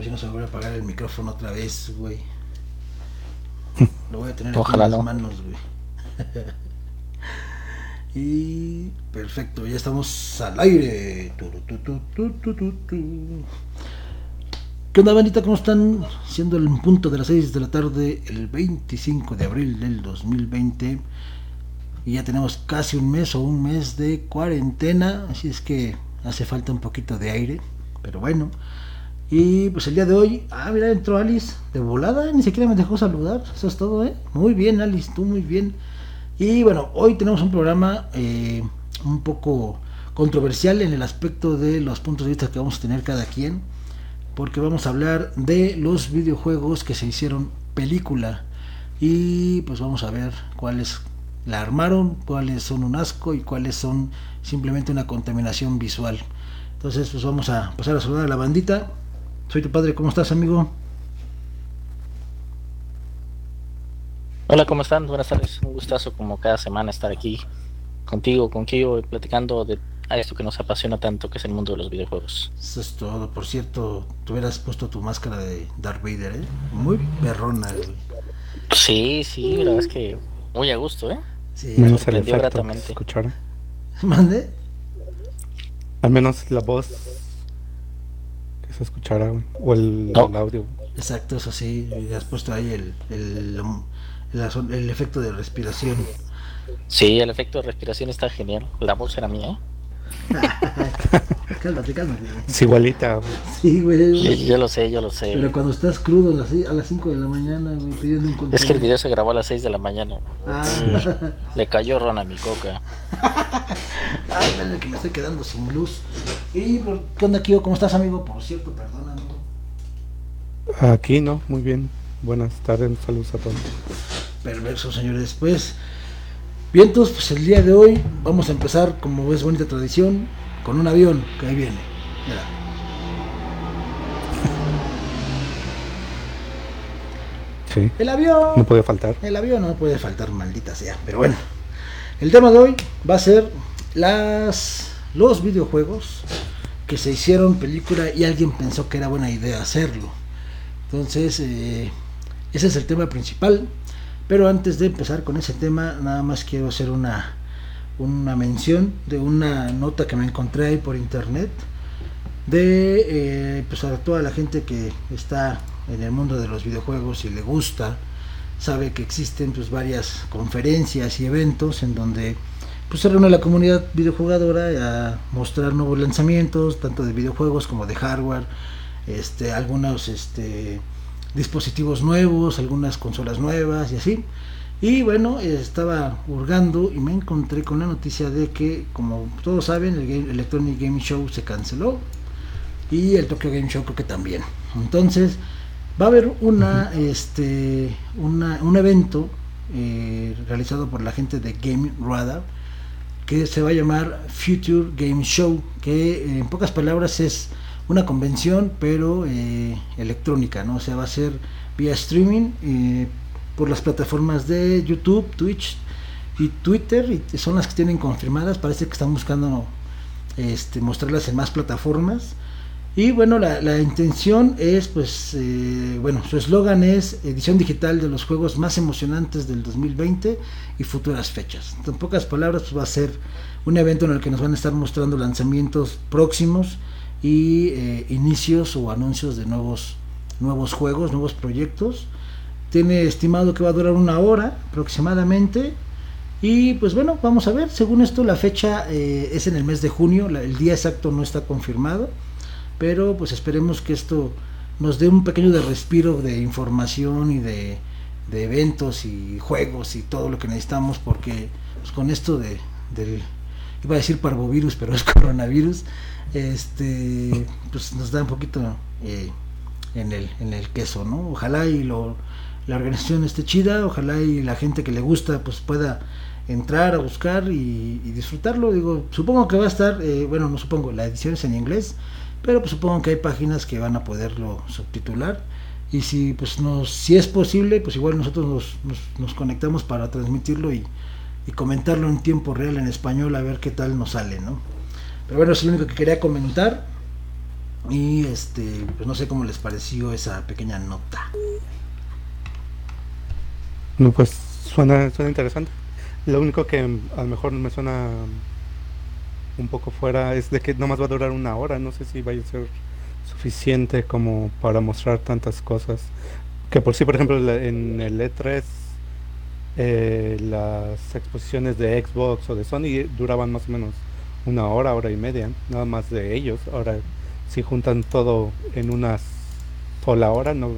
ver si no se me vuelve a apagar el micrófono otra vez, güey. Lo voy a tener aquí en las manos, güey. Y perfecto, ya estamos al aire. ¿Qué onda, bandita? ¿Cómo están? Siendo el punto de las 6 de la tarde, el 25 de abril del 2020. Y ya tenemos casi un mes de cuarentena, así es que hace falta un poquito de aire, pero bueno. Y pues el día de hoy, mira, entró Alice de volada, ni siquiera me dejó saludar, eso es todo, ¿eh? Muy bien, Alice, tú muy bien. Y bueno, hoy tenemos un programa un poco controversial en el aspecto de los puntos de vista que vamos a tener cada quien, porque vamos a hablar de los videojuegos que se hicieron película y pues vamos a ver cuáles la armaron, cuáles son un asco y cuáles son simplemente una contaminación visual. Entonces pues vamos a pasar a saludar a la bandita. Soy tu padre, ¿cómo estás, amigo? Hola, ¿cómo están? Buenas tardes, un gustazo como cada semana estar aquí contigo, con Kyo, platicando de esto que nos apasiona tanto, que es el mundo de los videojuegos. Eso es todo. Por cierto, tú hubieras puesto tu máscara de Darth Vader, ¿eh? Muy perrona, güey. Sí, la verdad es que muy a gusto, ¿eh? Sí, menos el efecto que se escuchara. ¿Mande? Al menos la voz que se escuchara, güey, o el audio. Exacto, eso sí, has puesto ahí el efecto de respiración. Sí, el efecto de respiración está genial. La voz era mía, ¿eh? Cálmate. Es igualita, güey. Sí, güey. Yo lo sé. Pero cuando estás crudo a las 5 de la mañana, güey, pidiendo un contenido. Es que el video se grabó a las 6 de la mañana. Sí. Le cayó ron a mi coca. Dale, que me estoy quedando sin luz. ¿Y qué onda, Kyo? ¿Cómo estás, amigo? Por cierto, perdóname. Aquí, ¿no? Muy bien. Buenas tardes, saludos a todos. Perverso, señores. Bien, entonces, pues el día de hoy vamos a empezar, como es bonita tradición, con un avión que ahí viene. Mira. Sí. El avión. No puede faltar. El avión no puede faltar, maldita sea. Pero bueno, el tema de hoy va a ser los videojuegos que se hicieron película y alguien pensó que era buena idea hacerlo. Entonces, ese es el tema principal. Pero antes de empezar con ese tema, nada más quiero hacer una mención de una nota que me encontré ahí por internet de pues a toda la gente que está en el mundo de los videojuegos y le gusta, sabe que existen pues varias conferencias y eventos en donde pues se reúne la comunidad videojugadora a mostrar nuevos lanzamientos, tanto de videojuegos como de hardware, algunos dispositivos nuevos, algunas consolas nuevas y así. Y bueno, estaba hurgando y me encontré con la noticia de que, como todos saben, el Electronic Game Show se canceló y el Tokyo Game Show creo que también. Entonces va a haber un evento realizado por la gente de Game Radar que se va a llamar Future Game Show, que en pocas palabras es una convención, pero electrónica, ¿no? O sea, va a ser vía streaming por las plataformas de YouTube, Twitch y Twitter, y son las que tienen confirmadas. Parece que están buscando mostrarlas en más plataformas. Y bueno, la intención es, pues, su eslogan es edición digital de los juegos más emocionantes del 2020 y futuras fechas. Entonces, en pocas palabras, pues, va a ser un evento en el que nos van a estar mostrando lanzamientos próximos y inicios o anuncios de nuevos juegos, nuevos proyectos. Tiene estimado que va a durar una hora aproximadamente. Y pues bueno, vamos a ver. Según esto, la fecha es en el mes de junio. El día exacto no está confirmado, pero pues esperemos que esto nos dé un pequeño de respiro de información y de eventos y juegos y todo lo que necesitamos, porque pues, con esto del iba a decir parvovirus, pero es coronavirus, pues nos da un poquito en el queso, ¿no? Ojalá y la organización esté chida, ojalá y la gente que le gusta pues pueda entrar a buscar y disfrutarlo. Digo, supongo que va a estar, no supongo, la edición es en inglés, pero pues supongo que hay páginas que van a poderlo subtitular, y si pues si es posible, pues igual nosotros nos conectamos para transmitirlo y comentarlo en tiempo real en español, a ver qué tal nos sale, ¿no? Pero bueno, es lo único que quería comentar. Y pues no sé cómo les pareció esa pequeña nota. No, pues suena interesante. Lo único que a lo mejor me suena un poco fuera es de que nomás va a durar una hora. No sé si vaya a ser suficiente como para mostrar tantas cosas. Que por sí, por ejemplo, en el E3 las exposiciones de Xbox o de Sony duraban más o menos una hora, hora y media, nada más de ellos. Ahora, si juntan todo en una sola hora, no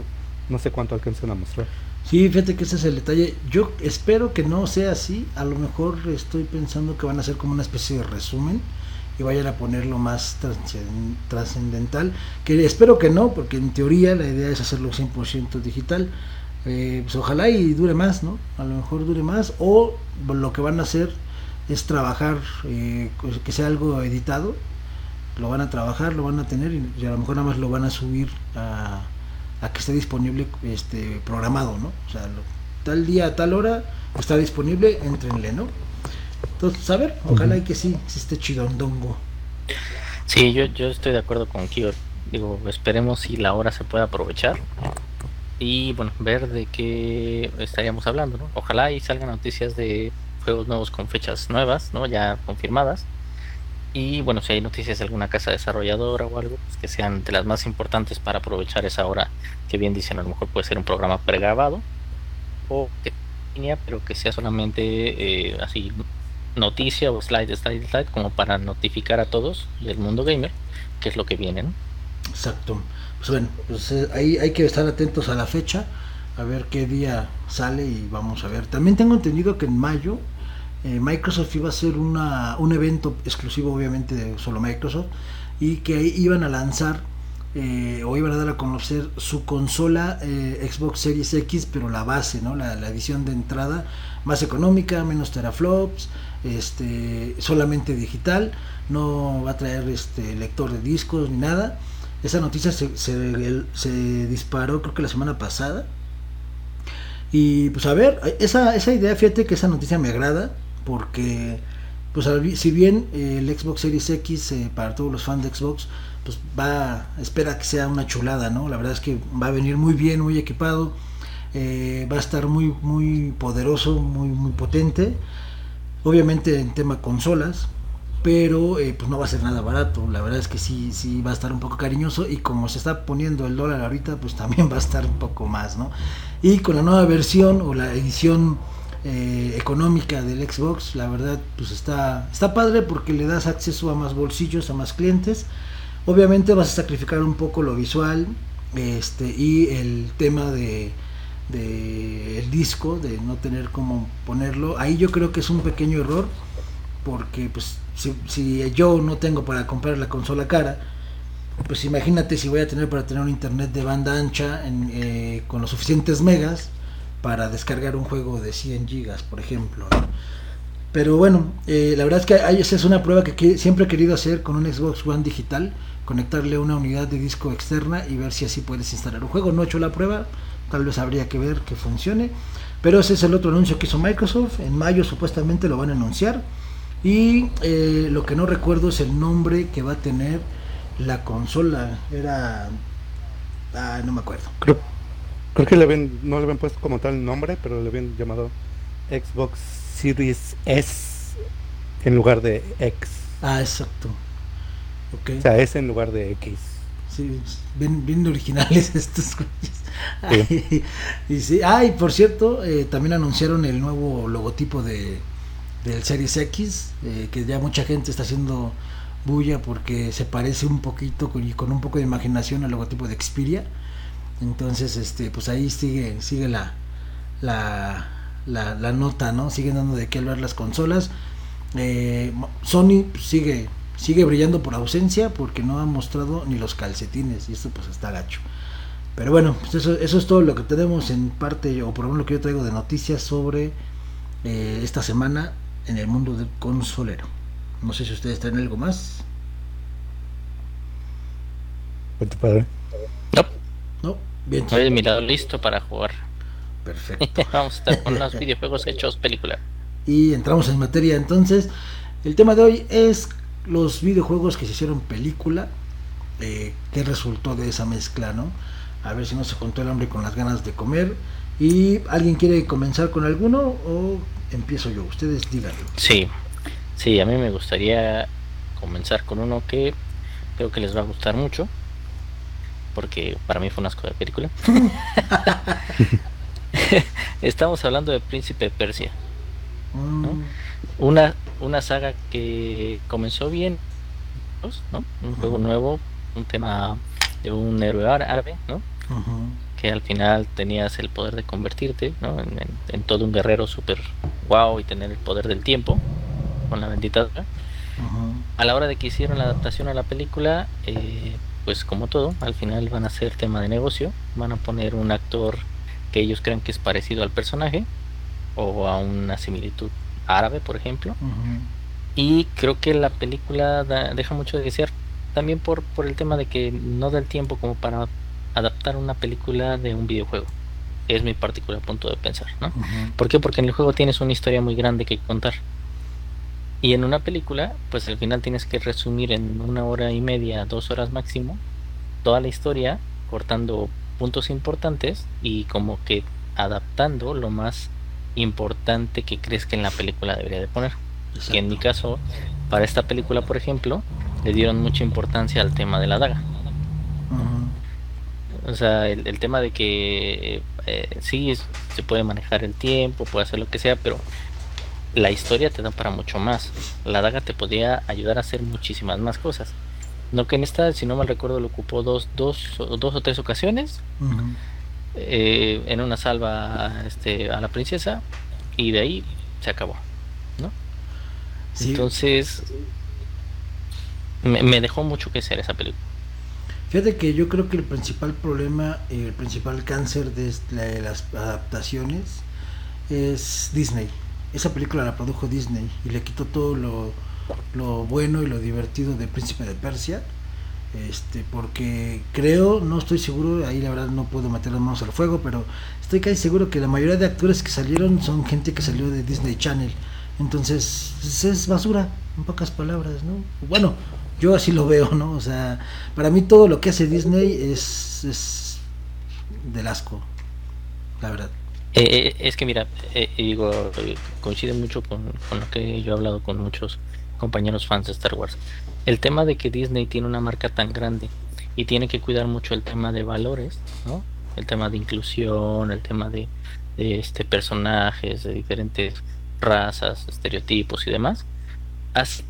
sé cuánto alcancen a mostrar. Sí, fíjate que ese es el detalle. Yo espero que no sea así. A lo mejor estoy pensando que van a hacer como una especie de resumen y vayan a poner lo más trascendental, que espero que no, porque en teoría la idea es hacerlo 100% digital. Pues ojalá y dure más, ¿no? A lo mejor dure más, o lo que van a hacer es trabajar que sea algo editado. Lo van a trabajar, lo van a tener, y a lo mejor nada más lo van a subir a que esté disponible programado, ¿no? O sea, tal día, tal hora está disponible, entrenle, ¿no? Entonces, a ver, ojalá y que sí esté chidondongo. Sí, yo estoy de acuerdo con Kyo. Digo, esperemos si la hora se puede aprovechar. Y bueno, ver de qué estaríamos hablando, ¿no? Ojalá y salgan noticias de juegos nuevos con fechas nuevas, ¿no? Ya confirmadas. Y bueno, si hay noticias de alguna casa desarrolladora o algo, pues que sean de las más importantes para aprovechar esa hora, que bien dicen, a lo mejor puede ser un programa pregrabado o que línea, pero que sea solamente así noticia o slide, como para notificar a todos del mundo gamer qué es lo que viene, ¿no? Exacto. Pues bueno, pues ahí hay que estar atentos a la fecha, a ver qué día sale y vamos a ver. También tengo entendido que en mayo Microsoft iba a hacer un evento exclusivo, obviamente de solo Microsoft, y que iban a lanzar o iban a dar a conocer su consola Xbox Series X, pero la base, ¿no? La edición de entrada más económica, menos teraflops, solamente digital, no va a traer lector de discos ni nada. Esa noticia se disparó, creo que la semana pasada, y pues a ver, esa idea, fíjate que esa noticia me agrada, porque pues si bien el Xbox Series X para todos los fans de Xbox pues espera que sea una chulada, ¿no? La verdad es que va a venir muy bien, muy equipado, va a estar muy muy poderoso, muy muy potente, obviamente en tema consolas, pero pues no va a ser nada barato. La verdad es que sí va a estar un poco cariñoso, y como se está poniendo el dólar ahorita, pues también va a estar un poco más, ¿no? Y con la nueva versión o la edición económica del Xbox, la verdad pues está padre, porque le das acceso a más bolsillos, a más clientes. Obviamente vas a sacrificar un poco lo visual y el tema de el disco, de no tener cómo ponerlo. Ahí yo creo que es un pequeño error, porque pues si yo no tengo para comprar la consola cara, pues imagínate si voy a tener para tener un internet de banda ancha con los suficientes megas para descargar un juego de 100 gigas, por ejemplo, ¿no? Pero bueno, la verdad es que esa es una prueba que siempre he querido hacer con un Xbox One digital, conectarle una unidad de disco externa y ver si así puedes instalar un juego. No he hecho la prueba, tal vez habría que ver que funcione, pero ese es el otro anuncio que hizo Microsoft. En mayo supuestamente lo van a anunciar, y lo que no recuerdo es el nombre que va a tener la consola. Era... no me acuerdo. Creo que no le habían puesto como tal nombre, pero le habían llamado Xbox Series S en lugar de X. Ah, exacto. Okay. O sea, S en lugar de X. Sí, bien originales estos güeyes. Sí. Y sí. Ah, y por cierto, también anunciaron el nuevo logotipo del Series X, que ya mucha gente está haciendo bulla porque se parece un poquito con un poco de imaginación al logotipo de Xperia. Entonces pues ahí sigue la nota, ¿no? Siguen dando de qué hablar las consolas. Sony sigue brillando por ausencia, porque no ha mostrado ni los calcetines, y esto pues está gacho. Pero bueno, pues eso es todo lo que tenemos en parte, o por lo menos lo que yo traigo de noticias sobre esta semana en el mundo del consolero. No sé si ustedes traen algo más. ¿Cuánto padre? No, bien. Estoy de mi lado listo para jugar. Perfecto. Vamos a estar con los videojuegos hechos película. Y entramos en materia entonces. El tema de hoy es los videojuegos que se hicieron película. qué resultó de esa mezcla, ¿no? A ver si no se juntó el hambre con las ganas de comer. ¿Y alguien quiere comenzar con alguno o empiezo yo? Ustedes díganlo. Sí, sí, a mí me gustaría comenzar con uno que creo que les va a gustar mucho, porque para mí fue un asco de película. Estamos hablando de Príncipe de Persia, ¿no? Una saga que comenzó bien, ¿no? Un juego nuevo, un tema de un héroe árabe, ¿no? Que al final tenías el poder de convertirte, ¿no? en todo un guerrero super guau y tener el poder del tiempo con la bendita. A la hora de que hicieron la adaptación a la película, pues como todo, al final van a hacer tema de negocio, van a poner un actor que ellos creen que es parecido al personaje o a una similitud árabe, por ejemplo. Y creo que la película deja mucho de desear también por el tema de que no da el tiempo como para adaptar una película de un videojuego. Es mi particular punto de pensar, ¿no? ¿Por qué? Porque en el juego tienes una historia muy grande que contar, y en una película pues al final tienes que resumir en 1 hora y media, 2 horas máximo, toda la historia, cortando puntos importantes y como que adaptando lo más importante que crees que en la película debería de poner. Que en mi caso, para esta película, por ejemplo, le dieron mucha importancia al tema de la daga. O sea, el tema de que sí, se puede manejar el tiempo, puede hacer lo que sea, pero la historia te da para mucho más. La daga te podía ayudar a hacer muchísimas más cosas. No que en esta, si no mal recuerdo, lo ocupó dos o tres ocasiones. En una salva a la princesa, y de ahí se acabó, ¿no? Sí. Entonces me dejó mucho que hacer esa película. Fíjate que yo creo que el principal problema, el principal cáncer de las adaptaciones es Disney. Esa película la produjo Disney y le quitó todo lo bueno y lo divertido de Príncipe de Persia, porque creo, no estoy seguro, ahí la verdad no puedo meter las manos al fuego, pero estoy casi seguro que la mayoría de actores que salieron son gente que salió de Disney Channel. Entonces es basura, en pocas palabras, ¿no? Bueno, yo así lo veo, ¿no? O sea, para mí todo lo que hace Disney es del asco, la verdad. Es que mira, digo, coincide mucho con lo que yo he hablado con muchos compañeros fans de Star Wars. El tema de que Disney tiene una marca tan grande y tiene que cuidar mucho el tema de valores, ¿no? El tema de inclusión, el tema de personajes de diferentes razas, estereotipos y demás, hace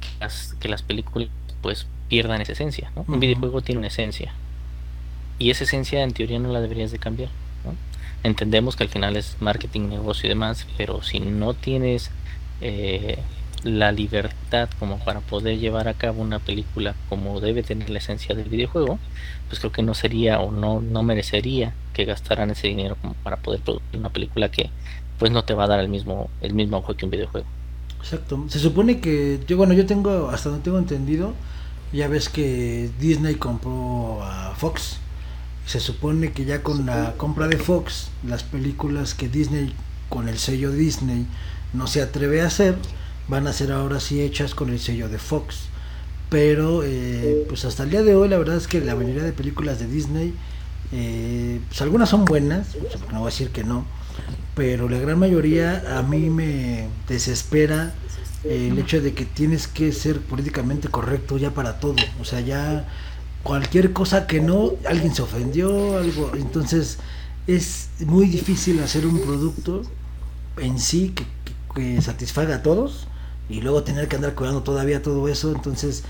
que las películas pues pierdan esa esencia, ¿no? Un videojuego tiene una esencia, y esa esencia en teoría no la deberías de cambiar, ¿no? Entendemos que al final es marketing, negocio y demás, pero si no tienes la libertad como para poder llevar a cabo una película como debe tener la esencia del videojuego, pues creo que no sería o no merecería que gastaran ese dinero como para poder producir una película que pues no te va a dar el mismo ojo que un videojuego. Exacto. Se supone que yo tengo, hasta donde tengo entendido, ya ves que Disney compró a Fox. Se supone que ya con la compra de Fox, las películas que Disney, con el sello Disney, no se atreve a hacer, van a ser ahora sí hechas con el sello de Fox. Pero pues hasta el día de hoy la verdad es que la mayoría de películas de Disney, pues algunas son buenas, no voy a decir que no, pero la gran mayoría a mí me desespera el hecho de que tienes que ser políticamente correcto ya para todo. O sea, ya cualquier cosa que no, alguien se ofendió, algo. Entonces es muy difícil hacer un producto en sí que satisfaga a todos, y luego tener que andar cuidando todavía todo eso. Entonces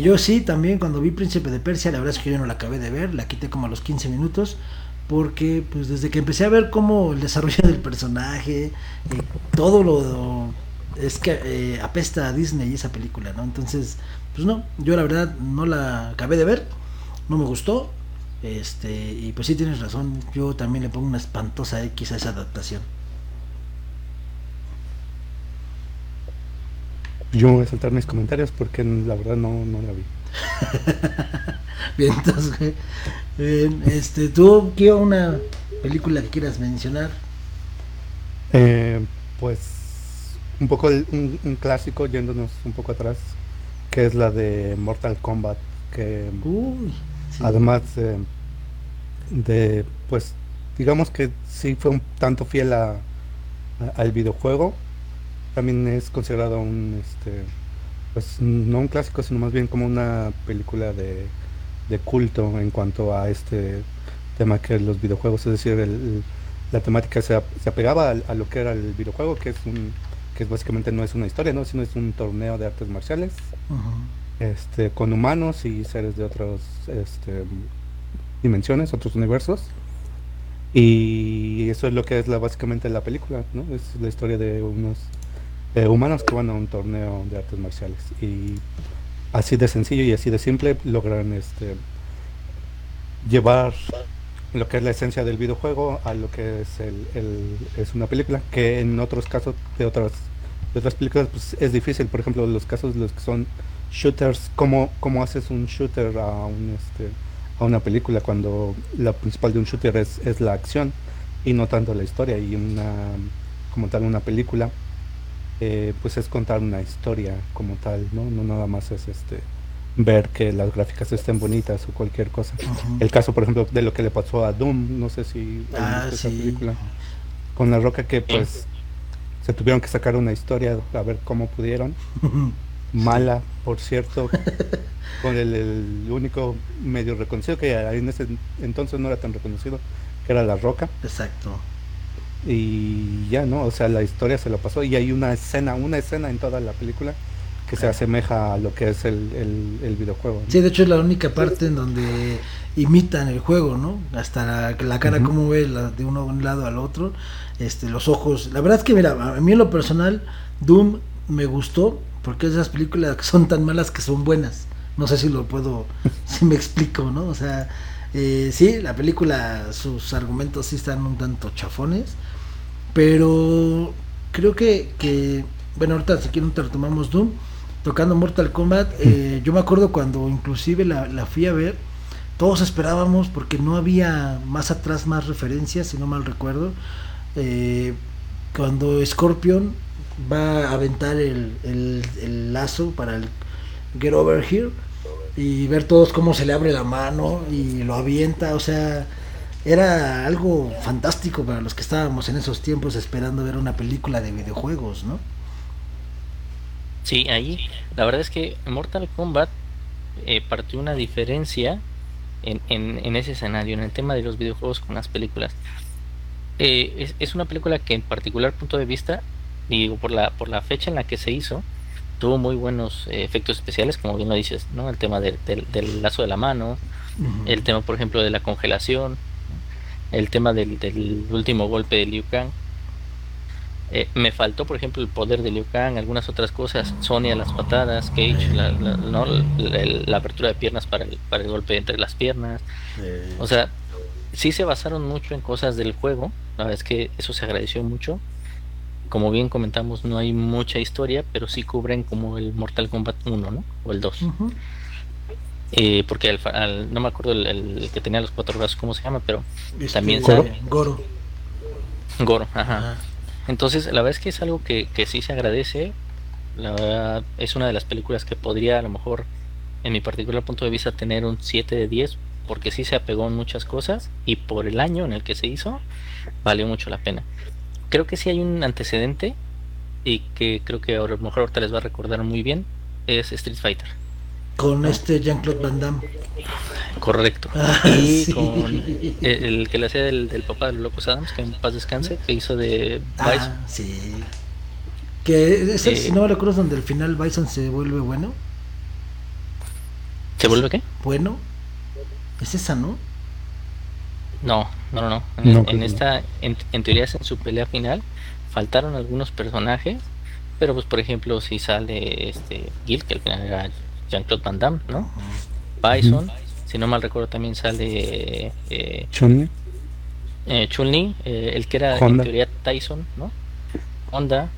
yo sí, también cuando vi Príncipe de Persia, la verdad es que yo no la acabé de ver, la quité como a los 15 minutos, porque pues desde que empecé a ver cómo el desarrollo del personaje, todo es que apesta a Disney esa película, ¿no? Entonces pues no, yo la verdad no la acabé de ver, no me gustó, y pues sí tienes razón, yo también le pongo una espantosa X a esa adaptación. Yo me voy a saltar mis comentarios porque la verdad no la vi. Bien, entonces, ¿tú qué una película que quieras mencionar? Pues un poco un clásico, yéndonos un poco atrás, que es la de Mortal Kombat que sí. Además de, pues digamos que sí fue un tanto fiel al videojuego. También es considerado un, pues no un clásico, sino más bien como una película de culto en cuanto a este tema que los videojuegos, es decir, la temática se apegaba a lo que era el videojuego, que es básicamente no es una historia, ¿no? Sino es un torneo de artes marciales, con humanos y seres de otras dimensiones, otros universos. Y eso es lo que es básicamente la película, ¿no? Es la historia de unos humanos que van a un torneo de artes marciales. Y así de sencillo y así de simple logran llevar lo que es la esencia del videojuego a lo que es es una película, que en otros casos de otras películas pues es difícil. Por ejemplo, los casos de los que son shooters, ¿cómo haces un shooter a una película cuando la principal de un shooter es la acción y no tanto la historia? Y como tal una película pues es contar una historia como tal, no nada más es ver que las gráficas estén bonitas o cualquier cosa. El caso, por ejemplo, de lo que le pasó a Doom, no sé si esa película con La Roca, que pues se tuvieron que sacar una historia a ver cómo pudieron. Mala, por cierto, con el único medio reconocido, que en ese entonces no era tan reconocido, que era La Roca. Exacto. Y ya, ¿no? O sea, la historia se lo pasó, y hay una escena en toda la película que se asemeja a lo que es el videojuego, ¿no? Sí, de hecho es la única parte en donde imitan el juego, ¿no? Hasta la cara, cómo ve de un lado al otro, los ojos. La verdad es que, mira, a mí en lo personal, Doom me gustó, porque esas películas son tan malas que son buenas. No sé si me explico, ¿no? O sea, sí, la película, sus argumentos sí están un tanto chafones, pero creo que bueno, ahorita si quieren retomamos Doom, tocando Mortal Kombat. Yo me acuerdo cuando inclusive la fui a ver, todos esperábamos, porque no había más atrás más referencias, si no mal recuerdo, cuando Scorpion va a aventar el lazo para el Get Over Here, y ver todos cómo se le abre la mano y lo avienta. O sea, era algo fantástico para los que estábamos en esos tiempos esperando ver una película de videojuegos, ¿no? Sí, ahí la verdad es que Mortal Kombat partió una diferencia en ese escenario, en el tema de los videojuegos con las películas. Es una película que en particular punto de vista, digo, por la fecha en la que se hizo, tuvo muy buenos efectos especiales, como bien lo dices, ¿no? El tema del lazo de la mano, el tema, por ejemplo, de la congelación, el tema del último golpe de Liu Kang. Me faltó, por ejemplo, el poder de Liu Kang, algunas otras cosas, Sonya las patadas, Cage, la apertura de piernas para el golpe entre las piernas. O sea, sí se basaron mucho en cosas del juego, la verdad es que eso se agradeció mucho. Como bien comentamos, no hay mucha historia, pero sí cubren como el Mortal Kombat 1, ¿no? O el 2. Porque no me acuerdo el que tenía los cuatro brazos, ¿cómo se llama? Pero también sale Goro, ajá. Entonces, la verdad es que es algo que sí se agradece. La verdad, es una de las películas que podría, a lo mejor, en mi particular punto de vista, tener un 7 de 10, porque sí se apegó en muchas cosas, y por el año en el que se hizo, valió mucho la pena. Creo que sí hay un antecedente, y que creo que a lo mejor ahorita les va a recordar muy bien, es Street Fighter. Con Jean-Claude Van Damme. Correcto. Y sí, con el que le hacía del papá de los Locos Adams, que en paz descanse, que hizo de Bison. Ah, sí. Que es si no me recuerdo, donde al final Bison se vuelve bueno. ¿Se vuelve qué? Bueno. Es esa, ¿no? No. En teoría es en su pelea final. Faltaron algunos personajes, pero pues por ejemplo si sale Gil, que al final era Jean-Claude Van Damme, ¿no? Bison, si no mal recuerdo también sale Chun-Li, el que era Honda. En teoría Tyson, ¿no? Honda.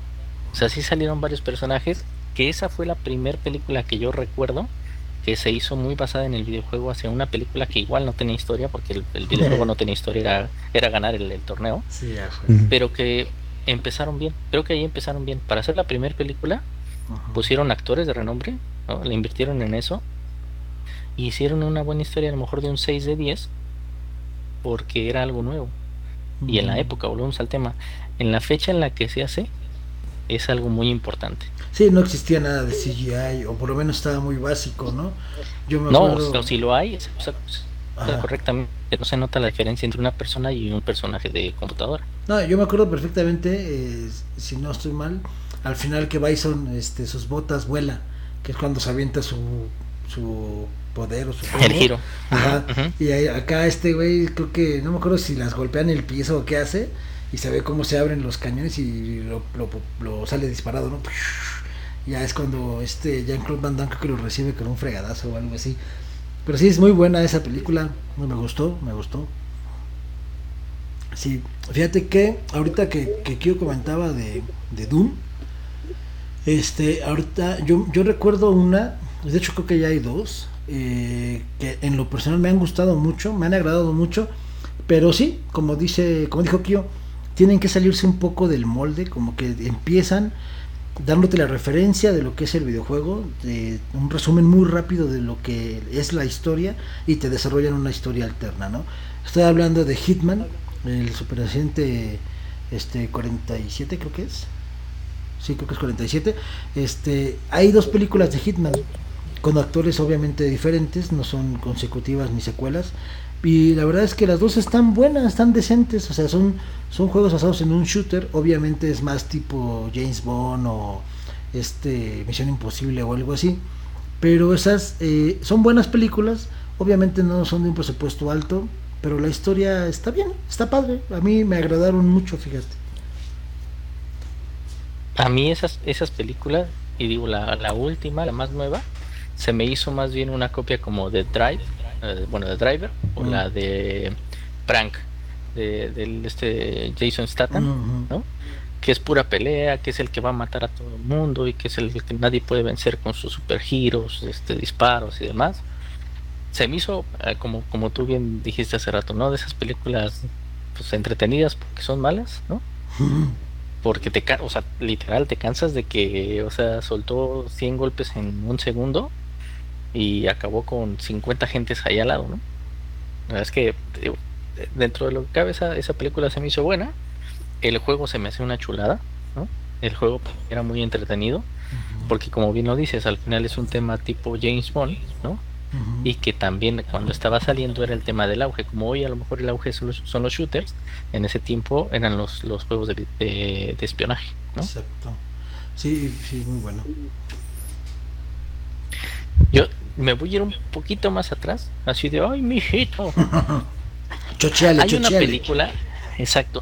O sea, sí salieron varios personajes, que esa fue la primer película que yo recuerdo que se hizo muy basada en el videojuego, hacia una película que igual no tenía historia, porque el videojuego no tenía historia, era ganar el torneo, sí, pero que empezaron bien. Creo que ahí empezaron bien, para hacer la primera película pusieron actores de renombre, ¿no? Le invirtieron en eso, y hicieron una buena historia, a lo mejor de un 6 de 10, porque era algo nuevo. Y en la época, volvemos al tema, en la fecha en la que se hace, es algo muy importante. Sí, no existía nada de CGI, o por lo menos estaba muy básico, ¿no? Yo me acuerdo... No, si lo hay, se usa correctamente, no se nota la diferencia entre una persona y un personaje de computadora. No, yo me acuerdo perfectamente, si no estoy mal, al final que Bison, sus botas vuela, que es cuando se avienta su poder o su poder. El giro. Ajá. Uh-huh. Y ahí, acá güey, creo que, no me acuerdo si las golpean el piso o qué hace, y se ve cómo se abren los cañones y lo sale disparado, ¿no? Ya es cuando Jean-Claude Van Damme creo que lo recibe con un fregadazo o algo así. Pero sí, es muy buena esa película, me gustó. Sí, fíjate que ahorita que Kyo comentaba de Doom, ahorita yo recuerdo una, de hecho creo que ya hay dos, que en lo personal me han gustado mucho, me han agradado mucho, pero sí, como dijo Kyo, tienen que salirse un poco del molde, como que empiezan dándote la referencia de lo que es el videojuego, un resumen muy rápido de lo que es la historia y te desarrollan una historia alterna, ¿no? Estoy hablando de Hitman, el superagente 47 creo que es. Sí, creo que es 47. Hay dos películas de Hitman con actores obviamente diferentes, no son consecutivas ni secuelas, y la verdad es que las dos están buenas, están decentes, o sea, son juegos basados en un shooter, obviamente es más tipo James Bond o Misión Imposible o algo así, pero esas son buenas películas, obviamente no son de un presupuesto alto, pero la historia está bien, está padre, a mí me agradaron mucho, fíjate. A mí esas películas, y digo la última, la más nueva, se me hizo más bien una copia como de Driver, o la de Prank, del Jason Statham, ¿no? Que es pura pelea, que es el que va a matar a todo el mundo y que es el que nadie puede vencer con sus supergiros, disparos y demás. Se me hizo, como tú bien dijiste hace rato, ¿no? De esas películas pues entretenidas porque son malas, ¿no? Porque o sea, literal te cansas de que, o sea, soltó 100 golpes en un segundo y acabó con 50 gentes ahí al lado, ¿no? La verdad es que digo, dentro de lo que cabe esa película se me hizo buena, el juego se me hace una chulada, ¿no? El juego era muy entretenido, porque como bien lo dices, al final es un tema tipo James Bond, ¿no? Y que también cuando estaba saliendo era el tema del auge, como hoy a lo mejor el auge son los shooters, en ese tiempo eran los juegos de espionaje, ¿no? Exacto, sí, muy bueno. Yo me voy a ir un poquito más atrás, así de ¡ay, mijito! Chochale.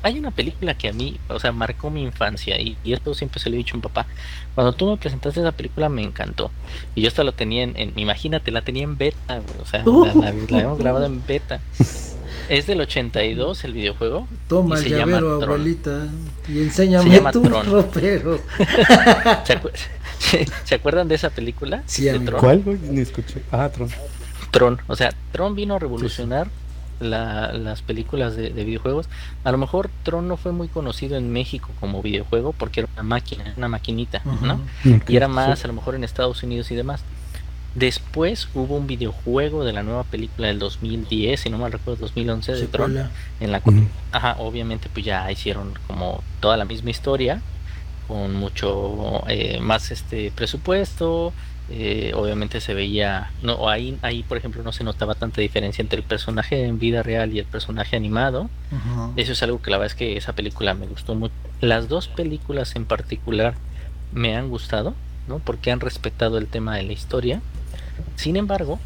Hay una película que a mí, o sea, marcó mi infancia, y esto siempre se lo he dicho a mi papá. Cuando tú me presentaste esa película me encantó, y yo hasta lo tenía imagínate, la tenía en beta, bro, o sea, la habíamos grabado en beta. Es del 82 el videojuego. Toma el llavero, abuelita, y enséñame tu ropero. ¿Se acuerdan de esa película? Sí, de Tron. ¿Cuál? Ni escuché. Ah, Tron, o sea, Tron vino a revolucionar las películas de videojuegos. A lo mejor Tron no fue muy conocido en México como videojuego porque era una maquinita, ¿no? Y era más a lo mejor en Estados Unidos y demás. Después hubo un videojuego de la nueva película del 2010, si no mal recuerdo, 2011 de Tron, en la ajá, obviamente pues ya hicieron como toda la misma historia con mucho más presupuesto. Obviamente se veía, no, ahí por ejemplo no se notaba tanta diferencia entre el personaje en vida real y el personaje animado. Eso es algo que la verdad es que esa película me gustó mucho. Las dos películas en particular me han gustado, ¿no? Porque han respetado el tema de la historia. Sin embargo,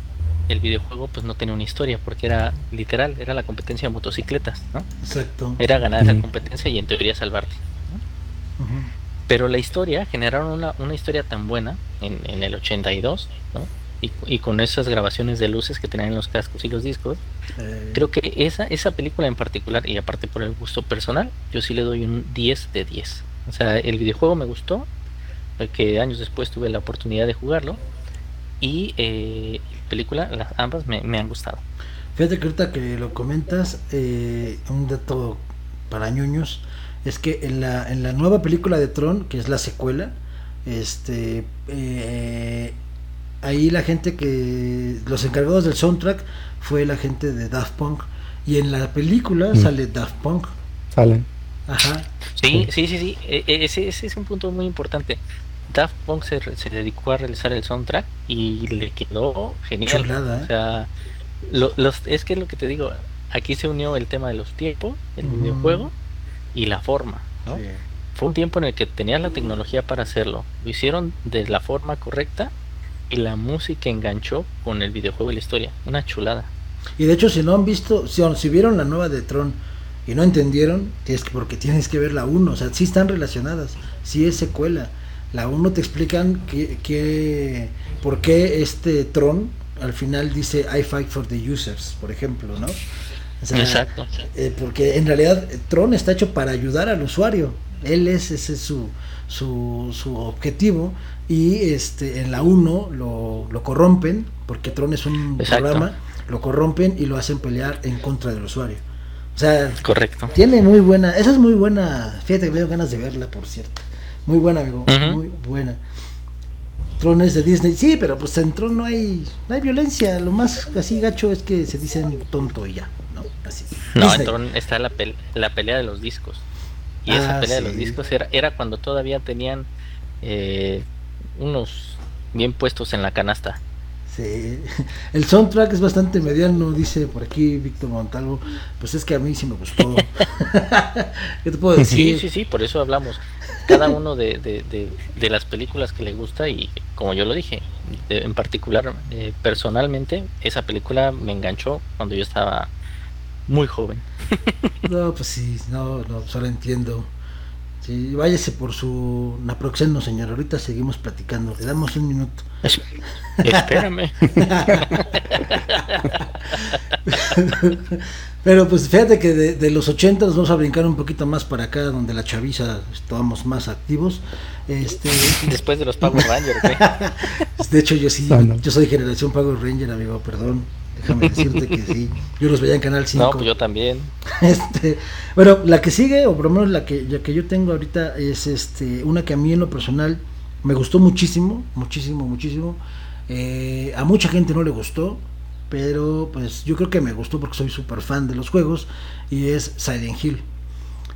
el videojuego pues no tenía una historia porque era literal, era la competencia de motocicletas, ¿no? Exacto. Era ganar la competencia y en teoría salvarte, ¿no? Pero la historia, generaron una historia tan buena en el 82, ¿no? Y con esas grabaciones de luces que tenían en los cascos y los discos, creo que esa película en particular, y aparte por el gusto personal, yo sí le doy un 10 de 10. O sea, el videojuego me gustó, porque años después tuve la oportunidad de jugarlo, y película, las ambas me han gustado. Fíjate que ahorita que lo comentas, un dato para ñoños, es que en la nueva película de Tron, que es la secuela, ahí la gente que... los encargados del soundtrack fue la gente de Daft Punk. Y en la película sale Daft Punk. Salen. Ajá. Sí. Ese es un punto muy importante. Daft Punk se dedicó a realizar el soundtrack y le quedó genial. Chulada, ¿eh? O sea, es que es lo que te digo. Aquí se unió el tema de los tiempos, el videojuego y la forma, ¿no? Sí. Fue un tiempo en el que tenías la tecnología para hacerlo. Lo hicieron de la forma correcta y la música enganchó con el videojuego y la historia. Una chulada. Y de hecho, si no han visto, si vieron la nueva de Tron y no entendieron, es porque tienes que ver la 1. O sea, sí están relacionadas, sí es secuela. La 1 te explican por qué este Tron al final dice I fight for the users, por ejemplo, ¿no? O sea, exacto. Porque en realidad Tron está hecho para ayudar al usuario. Él es ese su objetivo. Y en la 1 lo corrompen, porque Tron es un programa, lo corrompen y lo hacen pelear en contra del usuario. O sea, correcto. Tiene muy buena, esa es muy buena. Fíjate que me dio ganas de verla, por cierto. Muy buena, amigo, muy buena. Tron es de Disney, sí, pero pues en Tron no hay violencia. Lo más así gacho es que se dicen tonto y ya, ¿no? Así. No, Disney. En Tron está la pelea de los discos. Y esa pelea de los discos era cuando todavía tenían unos bien puestos en la canasta. Sí, el soundtrack es bastante mediano, dice por aquí Víctor Montalvo. Pues es que a mí sí me gustó. ¿Qué te puedo decir? Sí, por eso hablamos. Cada uno de las películas que le gusta, y como yo lo dije, en particular, personalmente, esa película me enganchó cuando yo estaba muy joven. No, pues sí, no, solo entiendo. Sí, váyase por su naproxeno, señor. Ahorita seguimos platicando. Le damos un minuto. Espérame. Pero pues fíjate que de los 80 nos vamos a brincar un poquito más para acá, donde la chaviza estábamos más activos. Después de los Power Rangers, ¿eh? De hecho, yo sí. Yo soy generación Power Ranger, amigo. Perdón. Déjame decirte que sí, yo los veía en Canal 5. No, pues yo también. Bueno, la que sigue, o por lo menos la que yo tengo ahorita, es una que a mí en lo personal me gustó muchísimo, muchísimo, muchísimo. A mucha gente no le gustó, pero pues yo creo que me gustó porque soy súper fan de los juegos, y es Silent Hill.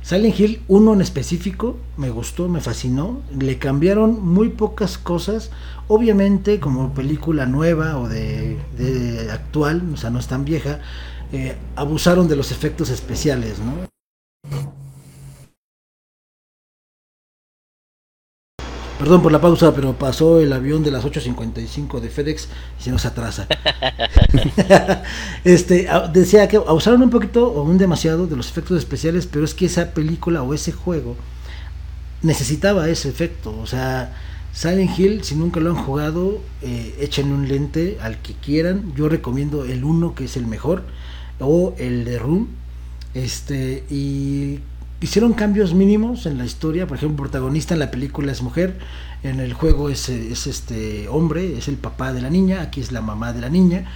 Silent Hill 1 en específico me gustó, me fascinó. Le cambiaron muy pocas cosas. Obviamente, como película nueva o de actual, o sea, no es tan vieja, abusaron de los efectos especiales, ¿no? Perdón por la pausa, pero pasó el avión de las 8:55 de FedEx y se nos atrasa. Decía que abusaron un poquito o un demasiado de los efectos especiales, pero es que esa película o ese juego necesitaba ese efecto. O sea, Silent Hill, si nunca lo han jugado, échenle un lente al que quieran. Yo recomiendo el 1, que es el mejor, o el de Room. Y... hicieron cambios mínimos en la historia. Por ejemplo, el protagonista en la película es mujer, en el juego es hombre, es el papá de la niña, aquí es la mamá de la niña.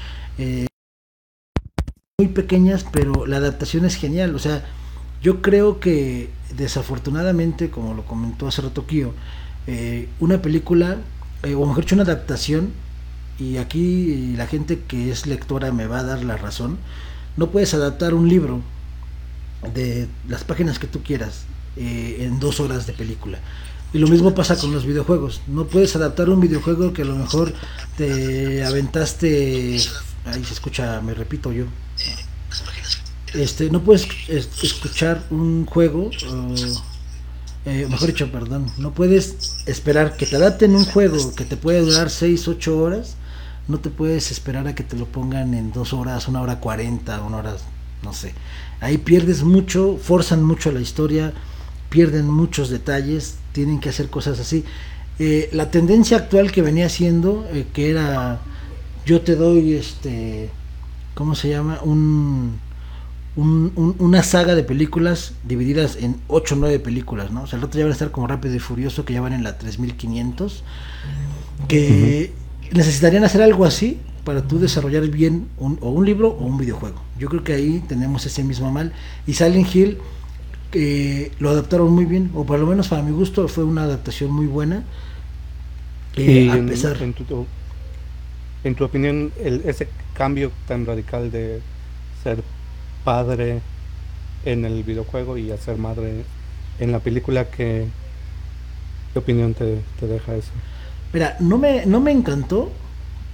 Muy pequeñas, pero la adaptación es genial. O sea, yo creo que desafortunadamente, como lo comentó hace rato Kyo, una película, o mejor dicho, una adaptación, y aquí la gente que es lectora me va a dar la razón, no puedes adaptar un libro de las páginas que tú quieras en 2 horas de película. Y lo mismo pasa con los videojuegos. No puedes adaptar un videojuego que a lo mejor te aventaste. Ahí se escucha, me repito yo. No puedes escuchar un juego, mejor dicho, perdón, no puedes esperar que te adapten un juego que te puede durar 6-8 horas. No te puedes esperar a que te lo pongan en 2 horas, 1 hora 40, 1 hora, no sé. Ahí pierdes mucho, forzan mucho la historia, pierden muchos detalles, tienen que hacer cosas así. La tendencia actual que venía siendo, que era, yo te doy, ¿cómo se llama? Una saga de películas divididas en 8 o 9 películas, ¿no? O sea, el otro ya van a estar como Rápido y Furioso, que ya van en la 3500, que necesitarían hacer algo así para tú desarrollar bien un libro o un videojuego. Yo creo que ahí tenemos ese mismo mal, y Silent Hill lo adaptaron muy bien, o por lo menos para mi gusto fue una adaptación muy buena. A pesar en tu, en tu opinión, ese cambio tan radical de ser padre en el videojuego y a ser madre en la película, ¿qué opinión te deja eso? Mira, no me encantó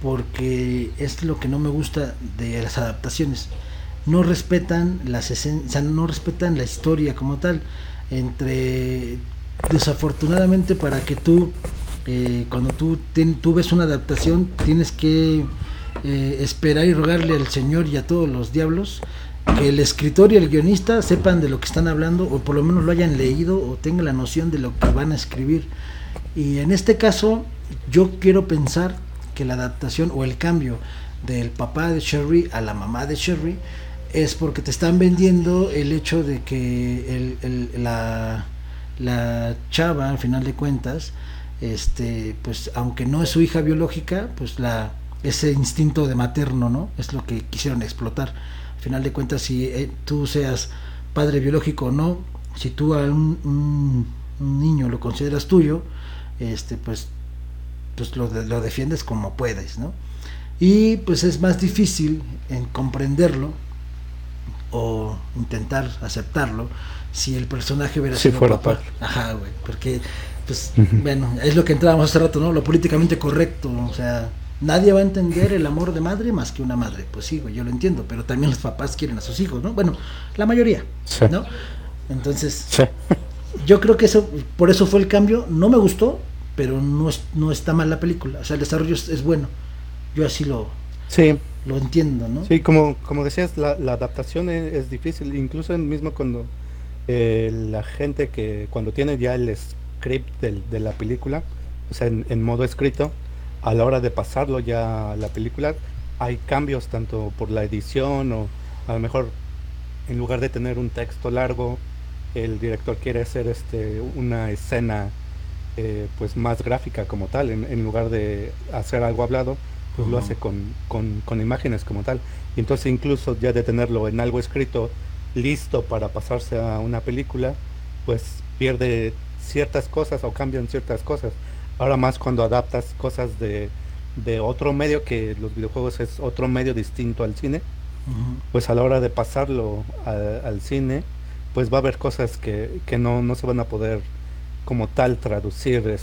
porque es lo que no me gusta de las adaptaciones. No respetan no respetan la historia como tal. Desafortunadamente, para que tú cuando tú ves una adaptación, tienes que esperar y rogarle al señor y a todos los diablos que el escritor y el guionista sepan de lo que están hablando, o por lo menos lo hayan leído o tengan la noción de lo que van a escribir. Y en este caso yo quiero pensar que la adaptación o el cambio del papá de Sherry a la mamá de Sherry es porque te están vendiendo el hecho de que la chava, al final de cuentas, pues aunque no es su hija biológica, pues ese instinto de materno, ¿no? Es lo que quisieron explotar. Al final de cuentas, si tú seas padre biológico o no, si tú a un niño lo consideras tuyo, pues lo defiendes como puedes, ¿no? Y pues es más difícil en comprenderlo o intentar aceptarlo si el personaje hubiera sido fuera papá. Ajá, güey, porque pues bueno, es lo que entrábamos hace rato, ¿no? Lo políticamente correcto, o sea, nadie va a entender el amor de madre más que una madre. Pues sí, güey, yo lo entiendo, pero también los papás quieren a sus hijos, ¿no? Bueno, la mayoría, sí, ¿no? Entonces, sí, yo creo que eso, por eso fue el cambio. No me gustó, pero no está mal la película, o sea, el desarrollo es bueno. Yo así lo entiendo, ¿no? Sí, como decías, la adaptación es difícil, incluso mismo cuando la gente que cuando tiene ya el script de la película, o sea, en modo escrito, a la hora de pasarlo ya a la película, hay cambios tanto por la edición, o a lo mejor en lugar de tener un texto largo, el director quiere hacer una escena pues más gráfica como tal, en lugar de hacer algo hablado, pues lo hace con imágenes como tal. Y entonces, incluso ya de tenerlo en algo escrito listo para pasarse a una película, pues pierde ciertas cosas o cambian ciertas cosas. Ahora más cuando adaptas cosas de otro medio, que los videojuegos es otro medio distinto al cine, pues a la hora de pasarlo al cine, pues va a haber cosas que no se van a poder como tal traducir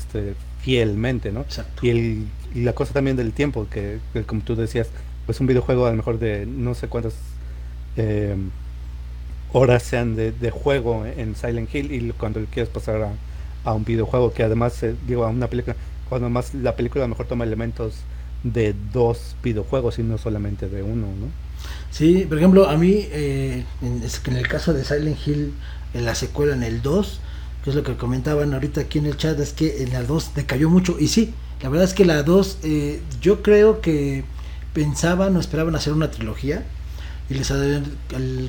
fielmente, ¿no? Exacto. Y la cosa también del tiempo, que como tú decías, pues un videojuego a lo mejor de no sé cuántas horas sean de juego en Silent Hill, y cuando quieres pasar a un videojuego, que además, a una película, cuando más la película a lo mejor toma elementos de dos videojuegos y no solamente de uno, ¿no? Sí, por ejemplo, a mí, en el caso de Silent Hill, en la secuela, en el 2, que es lo que comentaban ahorita aquí en el chat, es que en la 2 decayó mucho, y sí, la verdad es que la 2, yo creo que pensaban o esperaban hacer una trilogía, y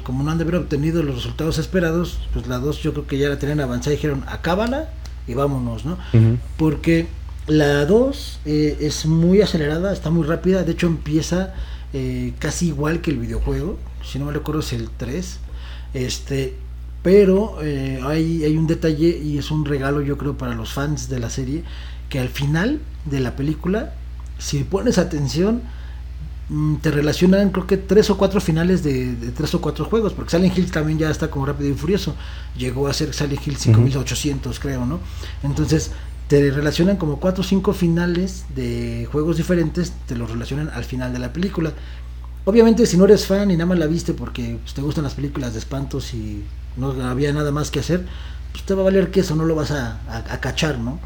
como no han de haber obtenido los resultados esperados, pues la 2 yo creo que ya la tenían avanzada y dijeron, acábala y vámonos, ¿no? Porque la 2 es muy acelerada, está muy rápida, de hecho empieza casi igual que el videojuego, si no me recuerdo es el 3, pero hay un detalle, y es un regalo yo creo para los fans de la serie, que al final de la película, si pones atención, te relacionan creo que 3 o 4 finales de 3 o 4 juegos, porque Silent Hill también ya está como Rápido y Furioso, llegó a ser Silent Hill 5800 creo, ¿no? Entonces te relacionan como 4 o 5 finales de juegos diferentes, te los relacionan al final de la película. Obviamente si no eres fan y nada más la viste porque pues te gustan las películas de espantos y no había nada más que hacer, pues te va a valer queso, no lo vas a cachar, ¿no?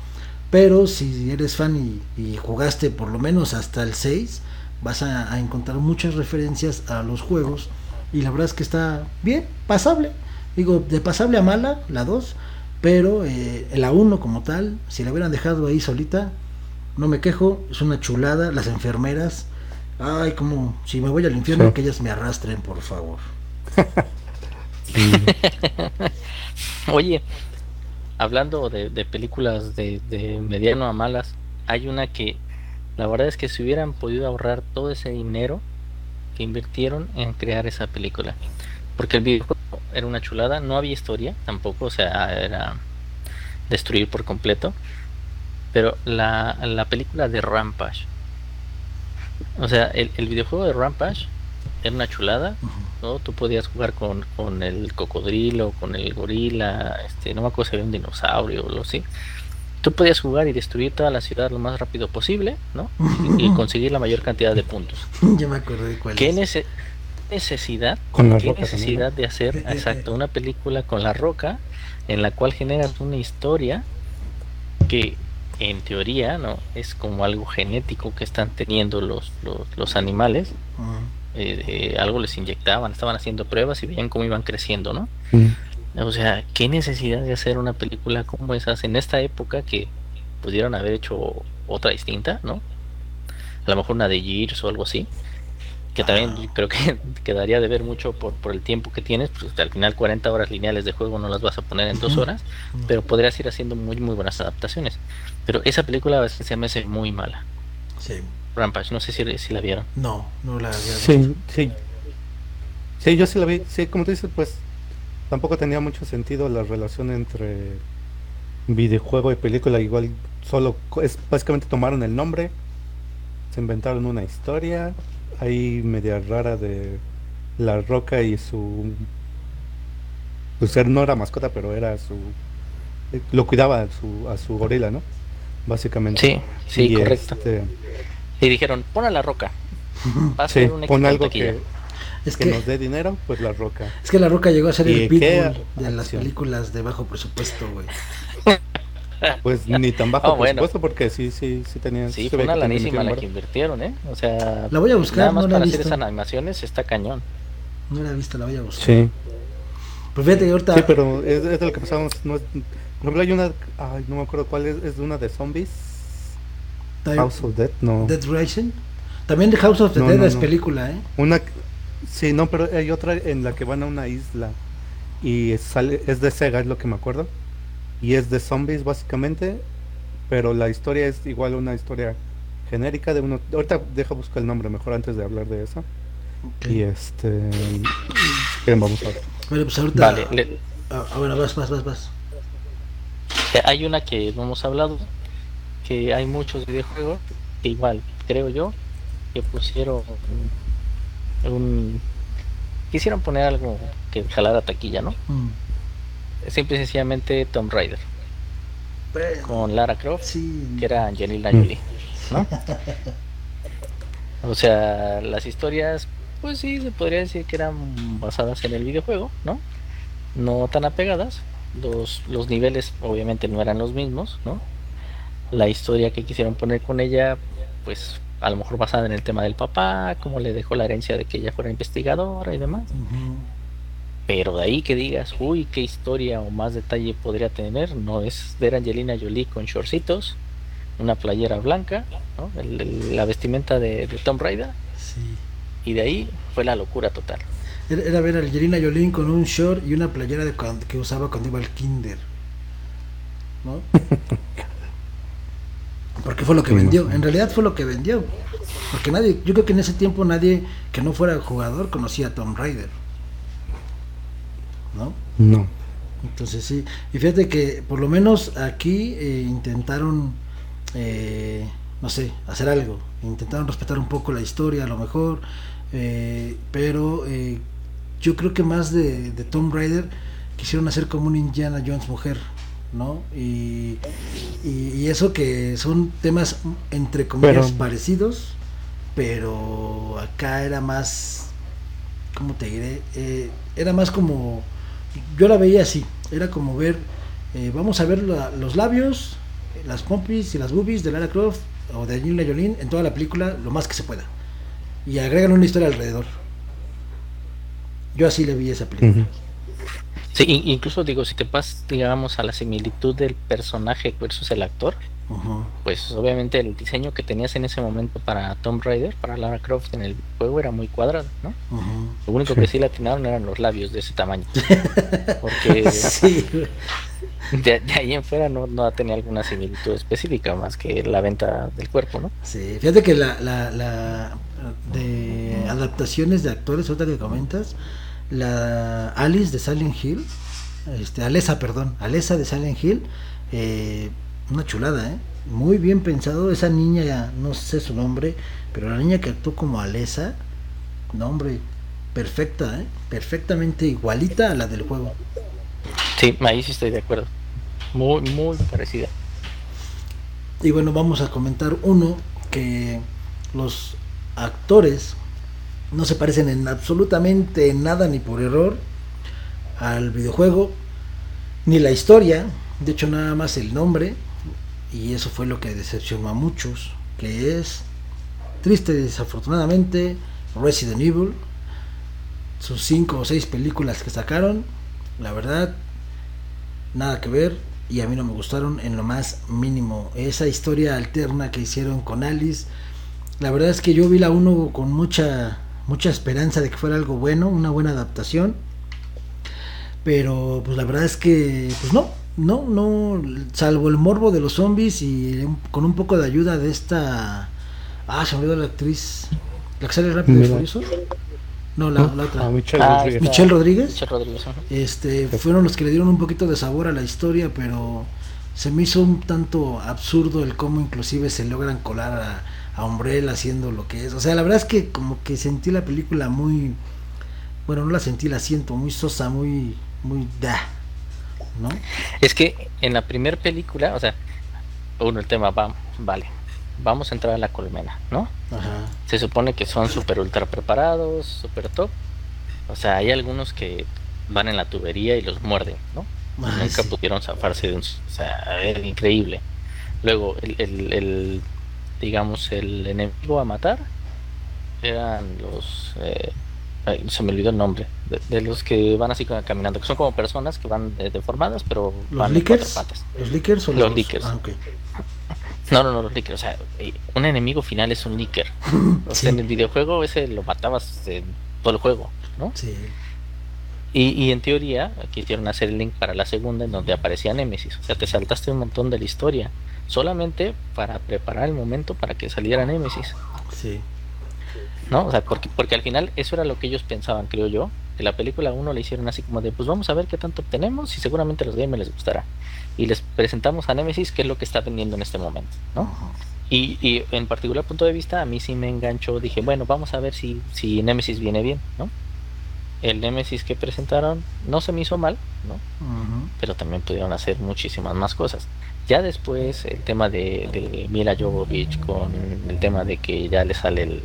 Pero si eres fan y jugaste por lo menos hasta el 6, vas a encontrar muchas referencias a los juegos, y la verdad es que está bien, pasable, digo, de pasable a mala, la 2, pero la 1 como tal, si la hubieran dejado ahí solita, no me quejo, es una chulada, las enfermeras, ay, como, si me voy al infierno, sí, que ellas me arrastren, por favor. Oye, hablando de películas de mediano a malas, hay una que la verdad es que si hubieran podido ahorrar todo ese dinero que invirtieron en crear esa película, porque el videojuego era una chulada, no había historia tampoco, o sea, era destruir por completo, pero la película de Rampage, O sea, el videojuego de Rampage era una chulada, ¿no? Tú podías jugar con el cocodrilo, con el gorila, no me acuerdo si había un dinosaurio o algo así. Tú podías jugar y destruir toda la ciudad lo más rápido posible, ¿no? Y conseguir la mayor cantidad de puntos. Yo me acuerdo de cuál es. ¿Qué necesidad de hacer exacto una película con La Roca en la cual generas una historia que en teoría no es como algo genético que están teniendo los animales? Algo les inyectaban, estaban haciendo pruebas y veían cómo iban creciendo, ¿no? O sea, ¿qué necesidad de hacer una película como esas en esta época que pudieron haber hecho otra distinta, ¿no? A lo mejor una de Gears o algo así, que también creo que quedaría de ver mucho por el tiempo que tienes, pues al final 40 horas lineales de juego no las vas a poner en 2 horas, pero podrías ir haciendo muy buenas adaptaciones. Pero esa película a veces se me hace muy mala. Sí. Rampage, no sé si la vieron. No la había visto. Sí, yo sí la vi. Sí, como tú dices, pues tampoco tenía mucho sentido la relación entre videojuego y película. Igual solo es básicamente tomaron el nombre, se inventaron una historia ahí media rara de La Roca y su ser no era mascota, pero era lo cuidaba a su gorila, ¿no? Básicamente. Sí, y correcto. Y dijeron, pon a La Roca. Vas a pon algo que nos dé dinero, pues La Roca. Es que La Roca llegó a ser el pitbull de las películas de bajo presupuesto, güey. Pues ni tan bajo presupuesto, bueno, porque sí tenían... Sí, fue una lanísima la que invirtieron, ¿eh? O sea, la voy a buscar, nada más no para hacer esas animaciones está cañón. No la he visto, la voy a buscar. Sí. Pues fíjate que ahorita... Sí, pero es de lo que pasamos, no es... Por ejemplo, hay una... Ay, no me acuerdo cuál es una de zombies. House of Dead, no. Dead Rising. También de House of the Dead es película, ¿eh? Una... Sí, no, pero hay otra en la que van a una isla. Y sale... Es de Sega, es lo que me acuerdo. Y es de zombies, básicamente. Pero la historia es igual una historia genérica de uno... Ahorita deja buscar el nombre mejor antes de hablar de eso. Okay. Y Bien, vamos a ver. Bueno, pues ahorita... Vale. Bueno, vas. Hay una que no hemos hablado, que hay muchos videojuegos que igual, creo yo, que pusieron quisieron poner algo que jalara taquilla, ¿no? Simple y sencillamente Tomb Raider, bueno, con Lara Croft, sí, que era Angelina Jolie, ¿no? O sea, las historias, pues sí, se podría decir que eran basadas en el videojuego, ¿no? No tan apegadas. Los niveles obviamente no eran los mismos, ¿no? La historia que quisieron poner con ella, pues a lo mejor basada en el tema del papá, cómo le dejó la herencia de que ella fuera investigadora y demás. Pero de ahí que digas, uy, qué historia o más detalle podría tener, no es ver Angelina Jolie con shortcitos, una playera blanca, ¿no? La vestimenta de Tomb Raider. Sí. Y de ahí fue la locura total. Era ver a Angelina Jolie con un short y una playera que usaba cuando iba al kinder, ¿no? Porque fue lo que vendió, en realidad fue lo que vendió. Porque yo creo que en ese tiempo nadie que no fuera jugador conocía a Tomb Raider, ¿no? No. Entonces sí, y fíjate que por lo menos aquí intentaron, no sé, hacer algo. Intentaron respetar un poco la historia, a lo mejor. Pero yo creo que más de Tomb Raider quisieron hacer como un Indiana Jones mujer, ¿no? Y eso que son temas entre comillas parecidos, pero acá era más, ¿cómo te diré? Era más como, yo la veía así, era como ver, vamos a ver los labios, las pompis y las boobies de Lara Croft o de Angelina Jolie en toda la película lo más que se pueda. Y agregan una historia alrededor. Yo así le vi esa película. Sí, incluso digo, si te pasas, digamos, a la similitud del personaje versus el actor, pues obviamente el diseño que tenías en ese momento para Tomb Raider, para Lara Croft en el juego, era muy cuadrado, ¿no? Lo único que sí le atinaron eran los labios de ese tamaño. Porque sí. De ahí en fuera no tenía alguna similitud específica más que la venta del cuerpo, ¿no? Sí, fíjate que la de adaptaciones de actores, otra que comentas, la Alice de Silent Hill, Alesa de Silent Hill, una chulada, ¿eh? Muy bien pensado. Esa niña, no sé su nombre, pero la niña que actuó como Alesa, no, hombre, perfecta, ¿eh? Perfectamente igualita a la del juego. Sí, ahí sí estoy de acuerdo. Muy, muy parecida. Y bueno, vamos a comentar uno que los actores no se parecen en absolutamente nada, ni por error, al videojuego, ni la historia. De hecho, nada más el nombre, y eso fue lo que decepcionó a muchos, que es, triste y desafortunadamente, Resident Evil. Sus 5 o 6 películas que sacaron, la verdad, nada que ver, y a mí no me gustaron en lo más mínimo. Esa historia alterna que hicieron con Alice, la verdad es que yo vi la 1 con mucha esperanza de que fuera algo bueno, una buena adaptación, pero pues la verdad es que pues no, salvo el morbo de los zombies y con un poco de ayuda de esta, se me olvidó la actriz, la que sale rápido y furioso, la otra, Michelle Rodríguez. Fueron los que le dieron un poquito de sabor a la historia, pero se me hizo un tanto absurdo el cómo inclusive se logran colar a Umbrella haciendo lo que es. O sea, la verdad es que como que sentí la película muy, bueno, no la sentí, la siento muy sosa, muy ¿no? Es que en la primera película, o sea, el tema vamos a entrar a la colmena, ¿no? Ajá. Se supone que son super ultra preparados, super top. O sea, hay algunos que van en la tubería y los muerden, ¿no? Ay, nunca pudieron zafarse de un... O sea, es increíble. Luego, el enemigo a matar eran los... se me olvidó el nombre de los que van así caminando, que son como personas que van deformadas, pero ¿los van Lickers? En 4 patas. ¿Los Lickers o los Lickers? Ah, okay. No, los Lickers. O sea, un enemigo final es un Licker. O sea, sí. En el videojuego ese lo matabas todo el juego, ¿no? Sí. Y en teoría quisieron hacer el link para la segunda, en donde aparecía Némesis. O sea, te saltaste un montón de la historia solamente para preparar el momento para que saliera Némesis. Sí. ¿No? O sea, porque al final eso era lo que ellos pensaban, creo yo, que la película 1 le hicieron así como de, pues vamos a ver qué tanto obtenemos y seguramente a los gamers les gustará. Y les presentamos a Némesis, que es lo que está vendiendo en este momento, ¿no? Y en particular punto de vista, a mí sí me enganchó, dije, bueno, vamos a ver si Némesis viene bien, ¿no? El Némesis que presentaron no se me hizo mal, ¿no? Uh-huh. Pero también pudieron hacer muchísimas más cosas. Ya después el tema de Mila Jovovich, con el tema de que ya le sale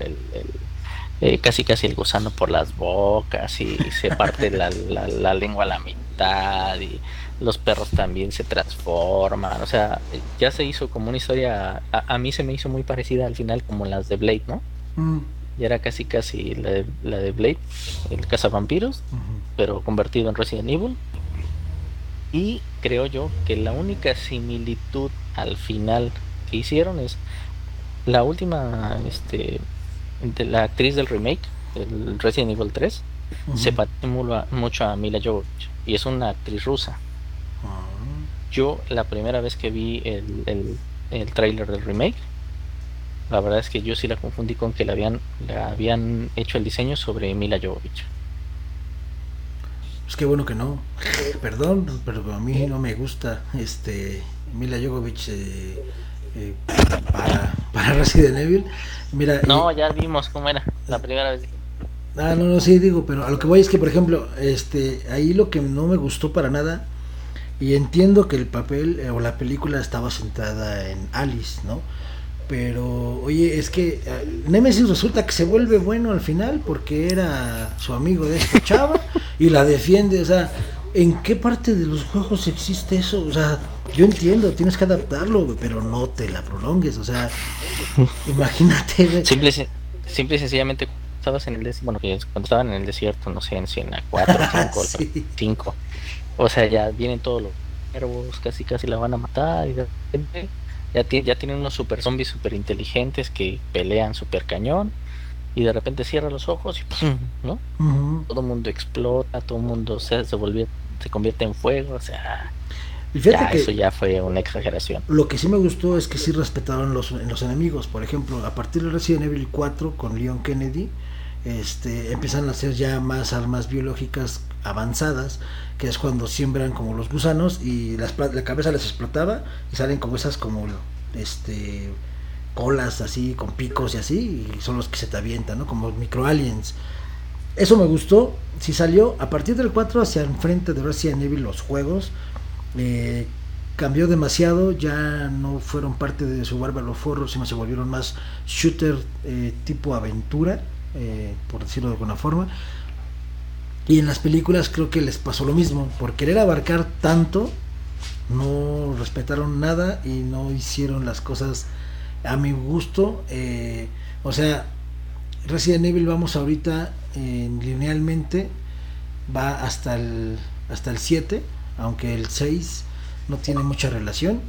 casi el gusano por las bocas y se parte la lengua a la mitad, y los perros también se transforman. O sea, ya se hizo como una historia, a mí se me hizo muy parecida al final como las de Blade, ¿no? Mm. Y era casi la de Blade, el cazavampiros, uh-huh, pero convertido en Resident Evil. Y creo yo que la única similitud al final que hicieron es la última, de la actriz del remake, el Resident Evil 3, uh-huh, se parece mucho a Mila Jovovich, y es una actriz rusa. Uh-huh. Yo la primera vez que vi el tráiler del remake, la verdad es que yo sí la confundí con que le habían hecho el diseño sobre Mila Jovovich. Pues qué bueno que no. Perdón, pero a mí no me gusta Mila Jovovich para Resident Evil. Mira, no, ya vimos cómo era la primera vez. No, sí digo, pero a lo que voy es que, por ejemplo, ahí lo que no me gustó para nada, y entiendo que el papel o la película estaba centrada en Alice, ¿no? Pero, oye, es que Némesis resulta que se vuelve bueno al final porque era su amigo de esta chava y la defiende. O sea, ¿en qué parte de los juegos existe eso? O sea, yo entiendo, tienes que adaptarlo, pero no te la prolongues. O sea, imagínate. Simple y sencillamente, cuando estaban en el desierto, no sé, en la 4, 5, sí. 5. O sea, ya vienen todos los cuervos, casi la van a matar y de repente... Ya tienen unos super zombies super inteligentes que pelean super cañón, y de repente cierra los ojos y ¡pum!, ¿no? Uh-huh. Todo el mundo explota, todo el mundo se convierte en fuego. O sea, eso ya fue una exageración. Lo que sí me gustó es que sí respetaron los enemigos. Por ejemplo, a partir de Resident Evil 4 con Leon Kennedy, empiezan a hacer ya más armas biológicas avanzadas, que es cuando siembran como los gusanos y la cabeza les explotaba y salen como esas como colas así con picos y así, y son los que se te avientan, ¿no? Como microaliens. Eso me gustó, sí salió. A partir del 4 hacia enfrente de Resident Evil los juegos cambió demasiado, ya no fueron parte de su barba los forros, sino se volvieron más shooter tipo aventura, por decirlo de alguna forma. Y en las películas creo que les pasó lo mismo, por querer abarcar tanto, no respetaron nada y no hicieron las cosas a mi gusto. O sea, Resident Evil vamos ahorita linealmente, va hasta el 7, aunque el 6 no tiene mucha relación.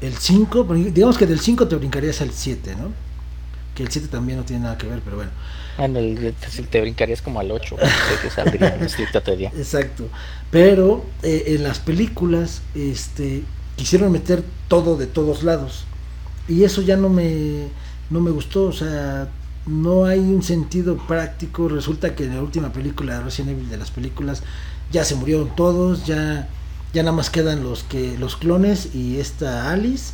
El 5, digamos que del 5 te brincarías al 7, ¿no? Que el 7 también no tiene nada que ver, pero bueno. Te brincarías como al 8, que saldría en estricta teoría. Exacto. Pero en las películas quisieron meter todo de todos lados. Y eso ya no me gustó, o sea, no hay un sentido práctico. Resulta que en la última película de Resident Evil, de las películas, ya se murieron todos, ya nada más quedan los clones y esta Alice,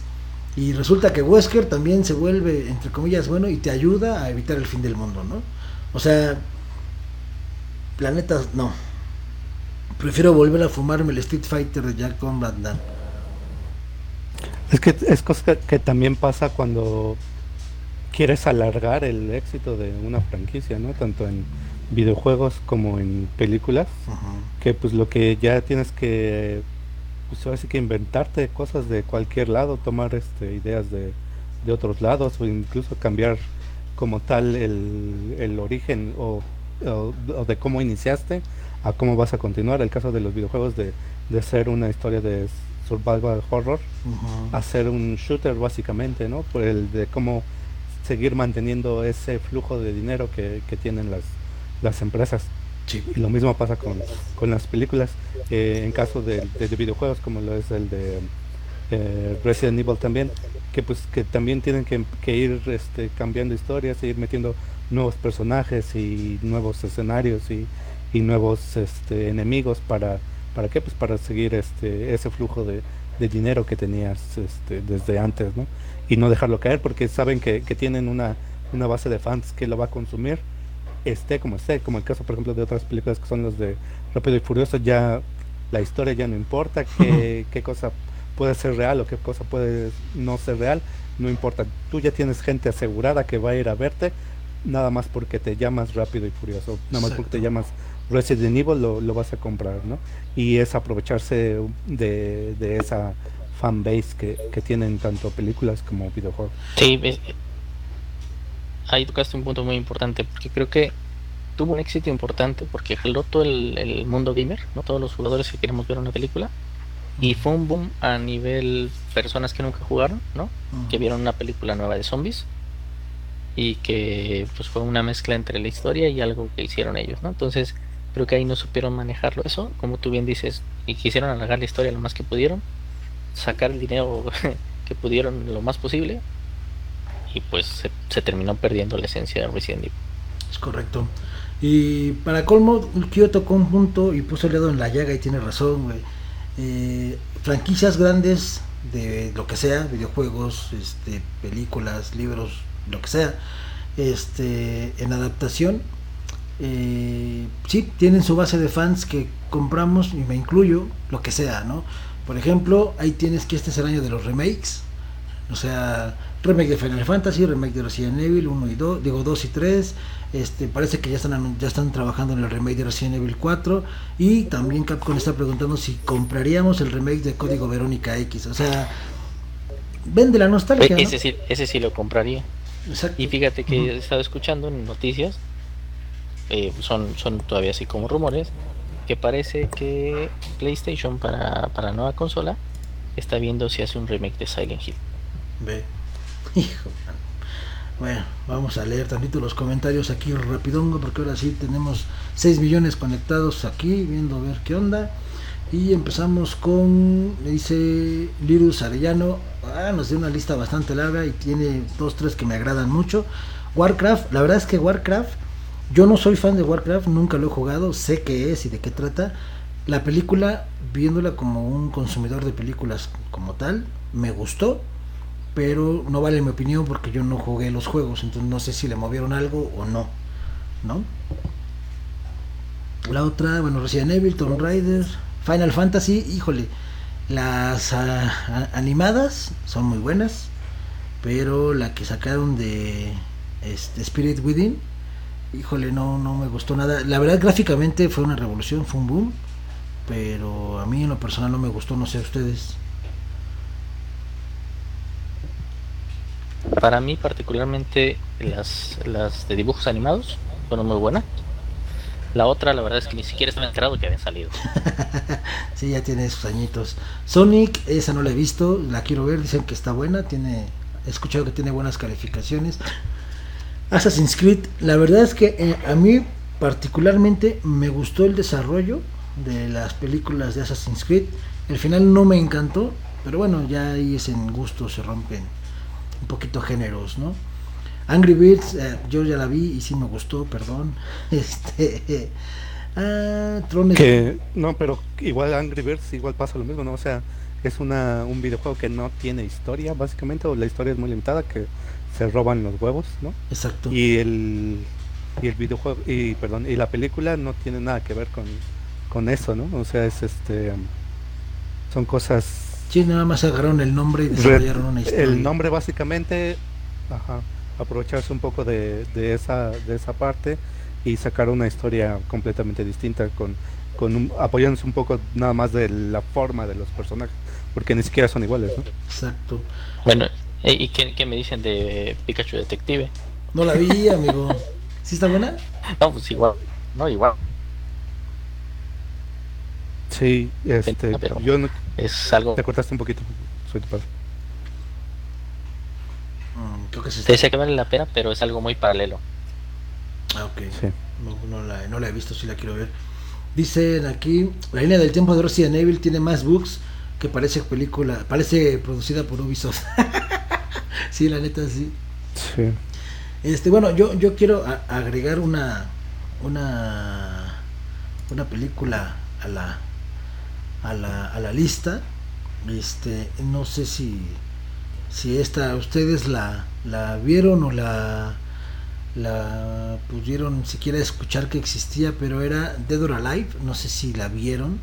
y resulta que Wesker también se vuelve, entre comillas, bueno, y te ayuda a evitar el fin del mundo, ¿no? O sea, planetas, no. Prefiero volver a fumarme el Street Fighter de Jean-Claude Van Damme. Es que es cosa que también pasa cuando quieres alargar el éxito de una franquicia, ¿no? Tanto en videojuegos como en películas, que pues lo que ya tienes que, pues ahora sí que inventarte cosas de cualquier lado, tomar ideas de otros lados, o incluso cambiar como tal el origen o de cómo iniciaste a cómo vas a continuar. El caso de los videojuegos de ser una historia de survival horror, hacer un shooter básicamente, ¿no? Por el de cómo seguir manteniendo ese flujo de dinero que tienen las empresas. Sí. Y lo mismo pasa con las películas, en caso de videojuegos, como lo es el de Resident Evil también, que pues que también tienen que ir cambiando historias, e ir metiendo nuevos personajes y nuevos escenarios y nuevos enemigos para qué, pues para seguir ese flujo de dinero que tenías desde antes, ¿no? Y no dejarlo caer, porque saben que tienen una base de fans que lo va a consumir, como el caso por ejemplo de otras películas que son los de Rápido y Furioso. Ya la historia ya no importa qué cosa puede ser real o qué cosa puede no ser real, no importa, tú ya tienes gente asegurada que va a ir a verte, nada más porque te llamas Rápido y Furioso, nada más porque te llamas Resident Evil lo vas a comprar, ¿no? Y es aprovecharse de esa fanbase que tienen tanto películas como videojuegos. Sí, ahí tocaste un punto muy importante, porque creo que tuvo un éxito importante porque jaló todo el mundo gamer, ¿no? Todos los jugadores que queremos ver una película, y fue un boom a nivel personas que nunca jugaron, ¿no? Que vieron una película nueva de zombies y que pues fue una mezcla entre la historia y algo que hicieron ellos, ¿no? Entonces creo que ahí no supieron manejarlo eso, como tú bien dices, y quisieron alargar la historia lo más que pudieron, sacar el dinero que pudieron lo más posible, y pues se terminó perdiendo la esencia de Resident Evil. Es correcto. Y para colmo, Kyo tocó un punto y puso el dedo en la llaga, y tiene razón, güey. Franquicias grandes de lo que sea, videojuegos, películas, libros, lo que sea, en adaptación, sí, tienen su base de fans que compramos, y me incluyo, lo que sea, ¿no? Por ejemplo, ahí tienes que este es el año de los remakes, o sea, remake de Final Fantasy, remake de Resident Evil 1 y 2, digo 2 y 3, parece que ya están trabajando en el remake de Resident Evil 4, y también Capcom está preguntando si compraríamos el remake de Código Verónica X, o sea, vende la nostalgia, ¿no? Ese sí lo compraría. Exacto. Y fíjate que he estado escuchando en noticias, son todavía así como rumores, que parece que PlayStation para nueva consola está viendo si hace un remake de Silent Hill. Ve. Hijo, bueno, vamos a leer tantito los comentarios aquí rapidongo, porque ahora sí tenemos 6 millones conectados aquí, viendo a ver qué onda. Y empezamos con, le dice Lirus Arellano, nos dio una lista bastante larga y tiene 2-3 que me agradan mucho. Warcraft, la verdad es que Warcraft, yo no soy fan de Warcraft, nunca lo he jugado, sé qué es y de qué trata. La película, viéndola como un consumidor de películas como tal, me gustó, pero no vale mi opinión porque yo no jugué los juegos, entonces no sé si le movieron algo o no, ¿no? La otra, bueno, Resident Evil, Tomb Raider, Final Fantasy, híjole, las animadas son muy buenas, pero la que sacaron de Spirit Within, híjole, no me gustó nada. La verdad, gráficamente fue una revolución, fue un boom, pero a mí en lo personal no me gustó, no sé ustedes. Para mí particularmente las de dibujos animados fueron muy buenas. La otra, la verdad es que ni siquiera estaba enterado que habían salido. Sí, ya tiene sus añitos. Sonic, esa no la he visto, la quiero ver, dicen que está buena, he escuchado que tiene buenas calificaciones. Assassin's Creed, la verdad es que a mí particularmente me gustó el desarrollo de las películas de Assassin's Creed. El final no me encantó, pero bueno, ya ahí es en gusto, se rompen un poquito géneros, ¿no? Angry Birds, yo ya la vi y sí me gustó, perdón. Tron que, no, pero igual Angry Birds igual pasa lo mismo, ¿no? O sea, es un videojuego que no tiene historia, básicamente, o la historia es muy limitada, que se roban los huevos, ¿no? Exacto. Y el videojuego, y la película no tiene nada que ver con eso, ¿no? O sea, es son cosas. Sí, nada más agarraron el nombre y desarrollaron una historia. El nombre básicamente, ajá, aprovecharse un poco de esa parte y sacar una historia completamente distinta apoyándose un poco nada más de la forma de los personajes, porque ni siquiera son iguales, ¿no? Exacto. Bueno, ¿y qué me dicen de Pikachu Detective? No la vi, amigo. ¿Sí está buena? No, pues igual. No, igual. Sí, pero yo no, es algo. Te cortaste un poquito. Soy tu padre. Creo que te decía que vale la pena, pero es algo muy paralelo. Ah, ok. Sí. No la he visto, sí la quiero ver. Dicen aquí, la línea del tiempo de Resident Evil tiene más bugs que parece producida por Ubisoft. Sí, la neta, sí. Sí. Bueno, yo quiero agregar una película a la lista. No sé si esta ustedes la vieron o la pudieron siquiera escuchar que existía, pero era Dead or Alive, no sé si la vieron,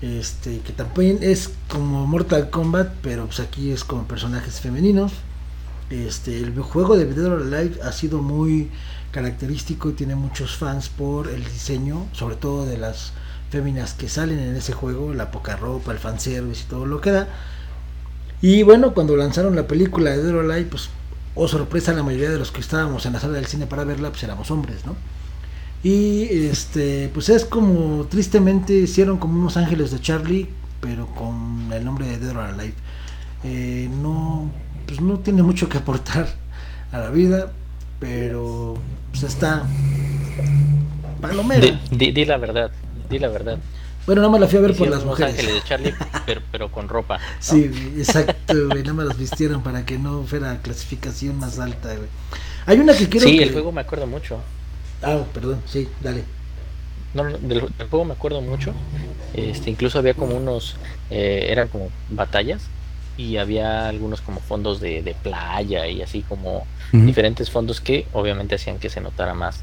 que también es como Mortal Kombat, pero pues aquí es con personajes femeninos. El juego de Dead or Alive ha sido muy característico y tiene muchos fans por el diseño, sobre todo de las féminas que salen en ese juego, la poca ropa, el fanservice y todo lo que da. Y bueno, cuando lanzaron la película de Dead or Alive, pues, oh sorpresa, la mayoría de los que estábamos en la sala del cine para verla, pues éramos hombres, ¿no? Y pues es como, tristemente, hicieron como unos ángeles de Charlie, pero con el nombre de Dead or Alive. No tiene mucho que aportar a la vida, pero pues está palomera. Di la verdad. Bueno, nada más la fui a ver por las mujeres. Los ángeles de Charlie, pero con ropa, ¿no? Sí, exacto, güey. Nada más las vistieron para que no fuera clasificación más alta, güey. Hay una que quiero. Sí, el juego me acuerdo mucho. Ah, perdón, sí, dale. No, del juego me acuerdo mucho. Incluso había como unos. Eran como batallas. Y había algunos como fondos de playa y así como diferentes fondos que obviamente hacían que se notara más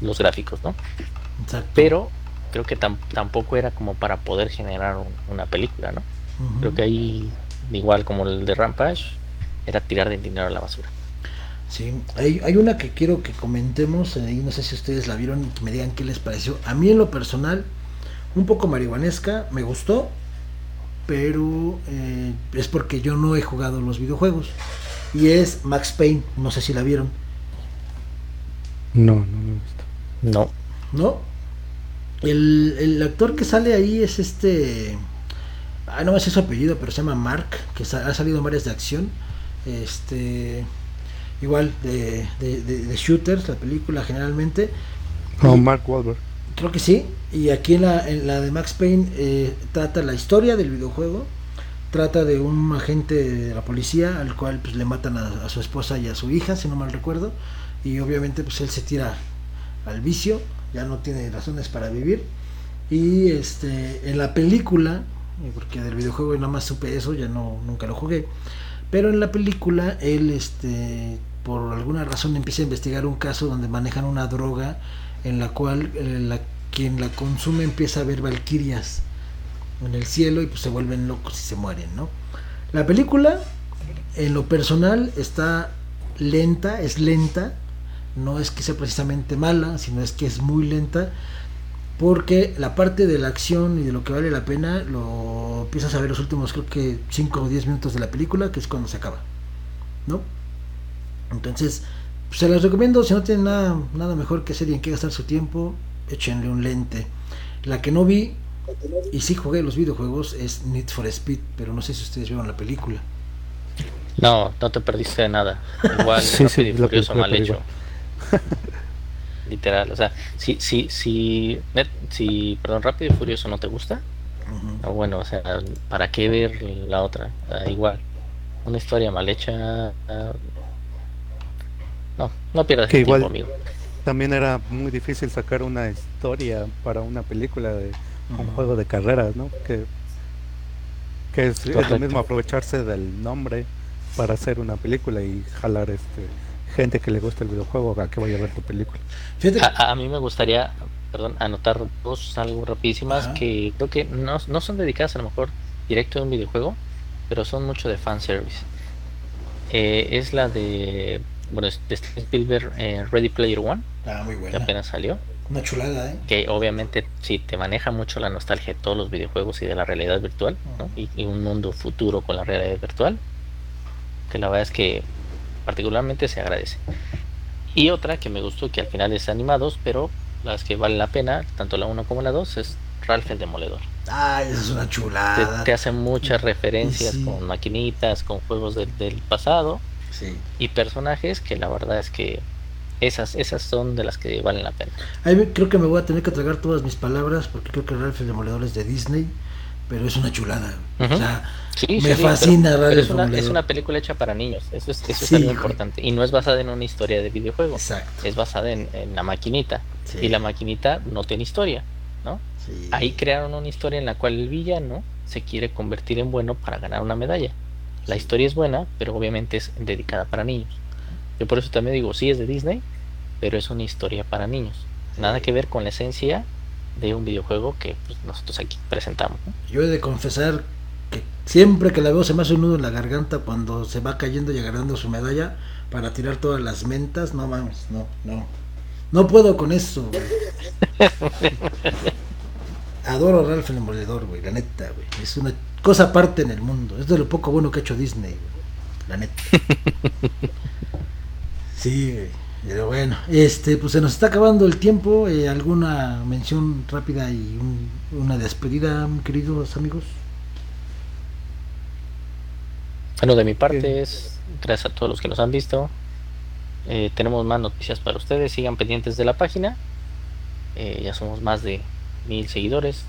los gráficos, ¿no? Exacto. Pero creo que tampoco era como para poder generar una película, ¿no? Uh-huh. Creo que ahí, igual como el de Rampage, era tirar del dinero a la basura. Sí, hay una que quiero que comentemos, no sé si ustedes la vieron y que me digan qué les pareció. A mí en lo personal, un poco marihuanesca, me gustó, pero es porque yo no he jugado los videojuegos. Y es Max Payne, no sé si la vieron. No me gusta. No. El actor que sale ahí es no me sé su apellido, pero se llama Mark, que ha salido en varias de acción. Igual de shooters, la película generalmente. No, Mark Wahlberg. Creo que sí. Y aquí en la de Max Payne trata la historia del videojuego, trata de un agente de la policía al cual pues le matan a su esposa y a su hija, si no mal recuerdo, y obviamente pues él se tira al vicio, ya no tiene razones para vivir. Y en la película, porque del videojuego nada más supe eso, ya no, nunca lo jugué, pero en la película él por alguna razón empieza a investigar un caso donde manejan una droga en la cual quien la consume empieza a ver valquirias en el cielo y pues se vuelven locos y se mueren, ¿no? La película en lo personal está lenta, es lenta, no es que sea precisamente mala, sino es que es muy lenta, porque la parte de la acción y de lo que vale la pena lo empiezas a ver los últimos, creo que 5 o 10 minutos de la película, que es cuando se acaba, ¿no? Entonces, pues, se las recomiendo. Si no tienen nada mejor que hacer y en qué gastar su tiempo, échenle un lente. La que no vi, y sí jugué los videojuegos, es Need for Speed, pero no sé si ustedes vieron la película. No te perdiste de nada. Igual, sí, lo que mal hecho. Literal, o sea, si Rápido y Furioso no te gusta, uh-huh. Bueno, o sea, ¿para qué ver la otra? Igual, una historia mal hecha, no pierdas que el igual tiempo, amigo. También era muy difícil sacar una historia para una película de uh-huh. un juego de carreras, ¿no? Que es lo mismo, aprovecharse del nombre para hacer una película y jalar gente que le gusta el videojuego a que vaya a ver tu película. A mí me gustaría, anotar algo rapidísimas. Ajá. Que creo que no son dedicadas a lo mejor directo a un videojuego, pero son mucho de fanservice. Es la de Spielberg, Ready Player One. Ah, muy buena. Que apenas salió. Una chulada, ¿eh? Que obviamente sí te maneja mucho la nostalgia de todos los videojuegos y de la realidad virtual, ¿no? y un mundo futuro con la realidad virtual, que la verdad es que particularmente se agradece. Y otra que me gustó, que al final es animados, pero las que valen la pena, tanto la 1 como la 2, es Ralph el Demoledor. Ay, eso es una chulada. Te hacen muchas referencias, sí, con maquinitas, con juegos del pasado, sí, y personajes que la verdad es que esas son de las que valen la pena. Ahí creo que me voy a tener que tragar todas mis palabras, porque creo que Ralph el Demoledor es de Disney, pero es una chulada. Uh-huh. O sea, me fascina. Pero es una película hecha para niños, eso es algo importante. Y no es basada en una historia de videojuego. Exacto. Es basada en la maquinita. Sí. Y la maquinita no tiene historia, ¿no? Sí. Ahí crearon una historia en la cual el villano se quiere convertir en bueno para ganar una medalla. La historia es buena, pero obviamente es dedicada para niños. Yo por eso también digo, sí es de Disney, pero es una historia para niños. Nada que ver con la esencia de un videojuego que pues, nosotros aquí presentamos, ¿no? Yo he de confesar que siempre que la veo se me hace un nudo en la garganta cuando se va cayendo y agarrando su medalla para tirar todas las mentas. No mames, no puedo con eso, güey. Adoro a Ralph el Demoledor, güey, la neta, güey. Es una cosa aparte en el mundo. Es de lo poco bueno que ha hecho Disney, güey, la neta. Sí, güey. Pero bueno, pues se nos está acabando el tiempo. ¿Alguna mención rápida y una despedida, queridos amigos? Bueno, de mi parte es gracias a todos los que nos han visto. Tenemos más noticias para ustedes. Sigan pendientes de la página. Ya somos más de 1000 seguidores,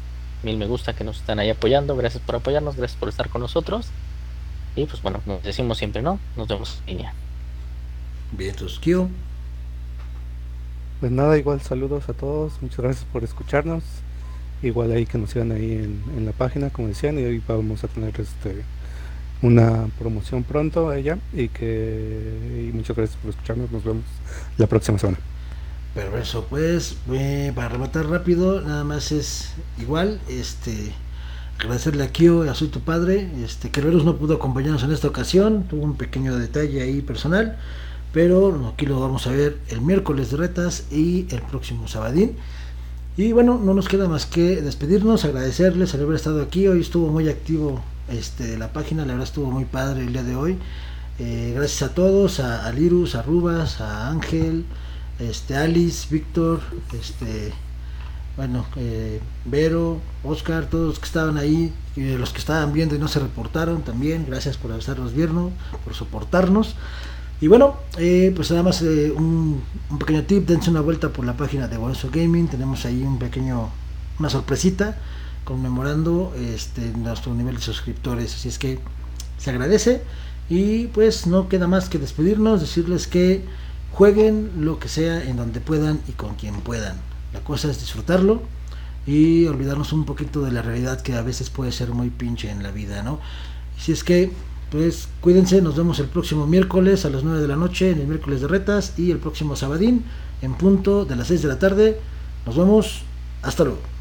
1000 me gusta que nos están ahí apoyando. Gracias por apoyarnos, gracias por estar con nosotros. Y pues bueno, como decimos siempre, ¿no? Nos vemos en línea. Bien, entonces, Kyo. Pues nada, igual saludos a todos, muchas gracias por escucharnos, igual ahí que nos sigan ahí en la página, como decían, y hoy vamos a tener una promoción pronto allá, y muchas gracias por escucharnos, nos vemos la próxima semana. Perverso, pues, para rematar rápido, nada más es igual, agradecerle a Kyo, a Soy Tu Padre, Kerberos no pudo acompañarnos en esta ocasión, tuvo un pequeño detalle ahí personal, pero aquí lo vamos a ver el miércoles de retas y el próximo sabadín. Y bueno, no nos queda más que despedirnos, agradecerles el haber estado aquí. Hoy estuvo muy activo la página, la verdad estuvo muy padre el día de hoy. Gracias a todos, a Lirus, a Rubas, a Ángel, Alice, Víctor, Vero, Oscar, todos los que estaban ahí, y los que estaban viendo y no se reportaron también, gracias por estarnos viendo, por soportarnos. Y bueno, pues nada más un pequeño tip, dense una vuelta por la página de Guaroso Gaming, tenemos ahí una sorpresita conmemorando nuestro nivel de suscriptores, así es que se agradece. Y pues no queda más que despedirnos, decirles que jueguen lo que sea, en donde puedan y con quien puedan. La cosa es disfrutarlo y olvidarnos un poquito de la realidad, que a veces puede ser muy pinche en la vida, ¿no? Así es que pues cuídense, nos vemos el próximo miércoles a las 9 de la noche en el miércoles de retas, y el próximo sabadín en punto de las 6 de la tarde. Nos vemos, hasta luego.